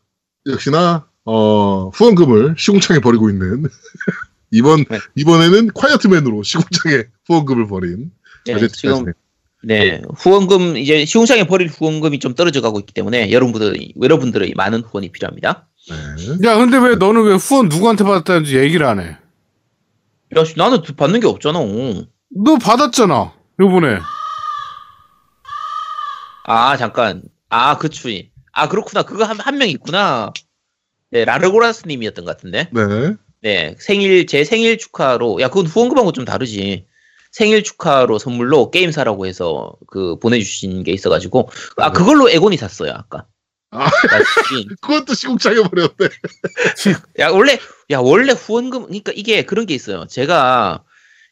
역시나, 후원금을 시공창에 버리고 있는. 이번에는 콰이어트맨으로 시공창에 후원금을 버린. 네, 지금. 네, 후원금, 이제 시공창에 버릴 후원금이 좀 떨어져 가고 있기 때문에 여러분들의 많은 후원이 필요합니다. 네. 야, 근데 너는 왜 후원 누구한테 받았다는지 얘기를 안 해? 야, 나는 받는 게 없잖아. 너 받았잖아, 요번에. 잠깐. 그치. 그렇구나. 그거 한 명 있구나. 네, 라르고라스 님이었던 것 같은데. 네. 네, 제 생일 축하로. 야, 그건 후원금하고 좀 다르지. 생일 축하로 선물로 게임 사라고 해서 보내주신 게 있어가지고 그걸로 에고니 샀어요 아까. 아, 그것도 시국창에 버렸대. 야 원래 후원금, 그러니까 이게 그런 게 있어요. 제가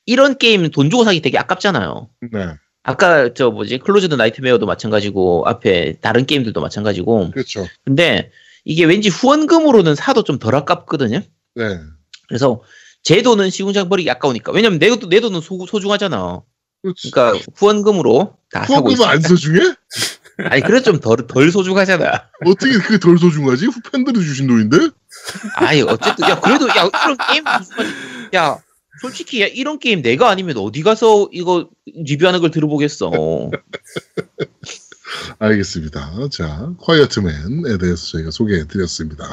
이런 게임 돈 주고 사기 되게 아깝잖아요. 네. 아까 저 뭐지 클로즈드 나이트메어도 마찬가지고 앞에 다른 게임들도 마찬가지고. 그렇죠. 근데 이게 왠지 후원금으로는 사도 좀 덜 아깝거든요. 네. 그래서 제 돈은 시궁창 버리기 아까우니까. 왜냐면 내 돈은 소중하잖아. 그렇지. 그러니까 후원금으로 다 사고 있어. 후원금은 안 소중해? 아니 그래도 좀 덜 소중하잖아. 어떻게 그게 덜 소중하지? 후팬들이 주신 돈인데? 아니 어쨌든 야 그래도 야 이런 게임 소중하지. 야 솔직히 야, 이런 게임 내가 아니면 어디 가서 이거 리뷰하는 걸 들어보겠어. 알겠습니다. 자, 콰이어트맨에 대해서 저희가 소개해드렸습니다.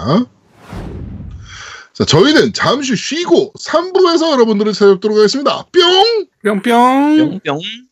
자, 저희는 잠시 쉬고 3부에서 여러분들을 찾아뵙도록 하겠습니다. 뿅! 뿅뿅! 뿅뿅!